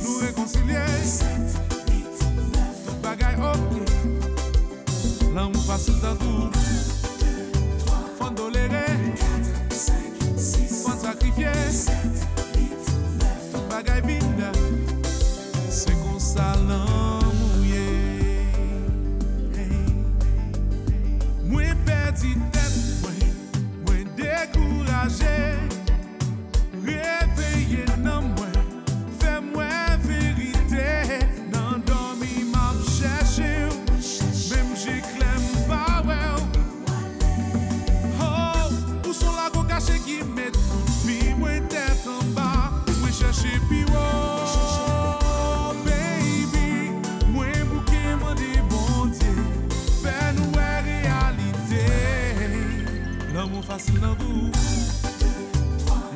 nous réconcilier. Bagay ok, l'amour facile dans tout. Faut tolérer, faut sacrifier. Tout bagay vide, c'est qu'on s'allonge. Moins perdu tête, moins découragé. Réveillé dans moi, fais-moi vérité. Facile dans vous,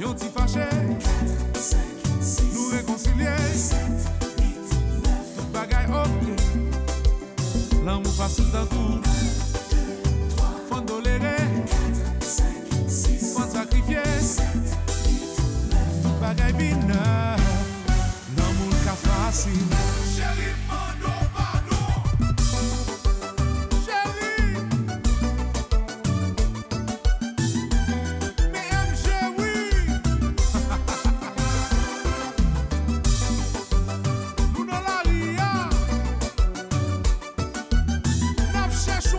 y'ont t'y fâché, nous réconcilier, tout bagaille ok, l'amour facile dans tout, faut tolérer, faut sacrifier, tout bagaille vine, l'amour cas facile. That's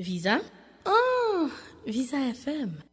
Visa? Oh, Visa FM.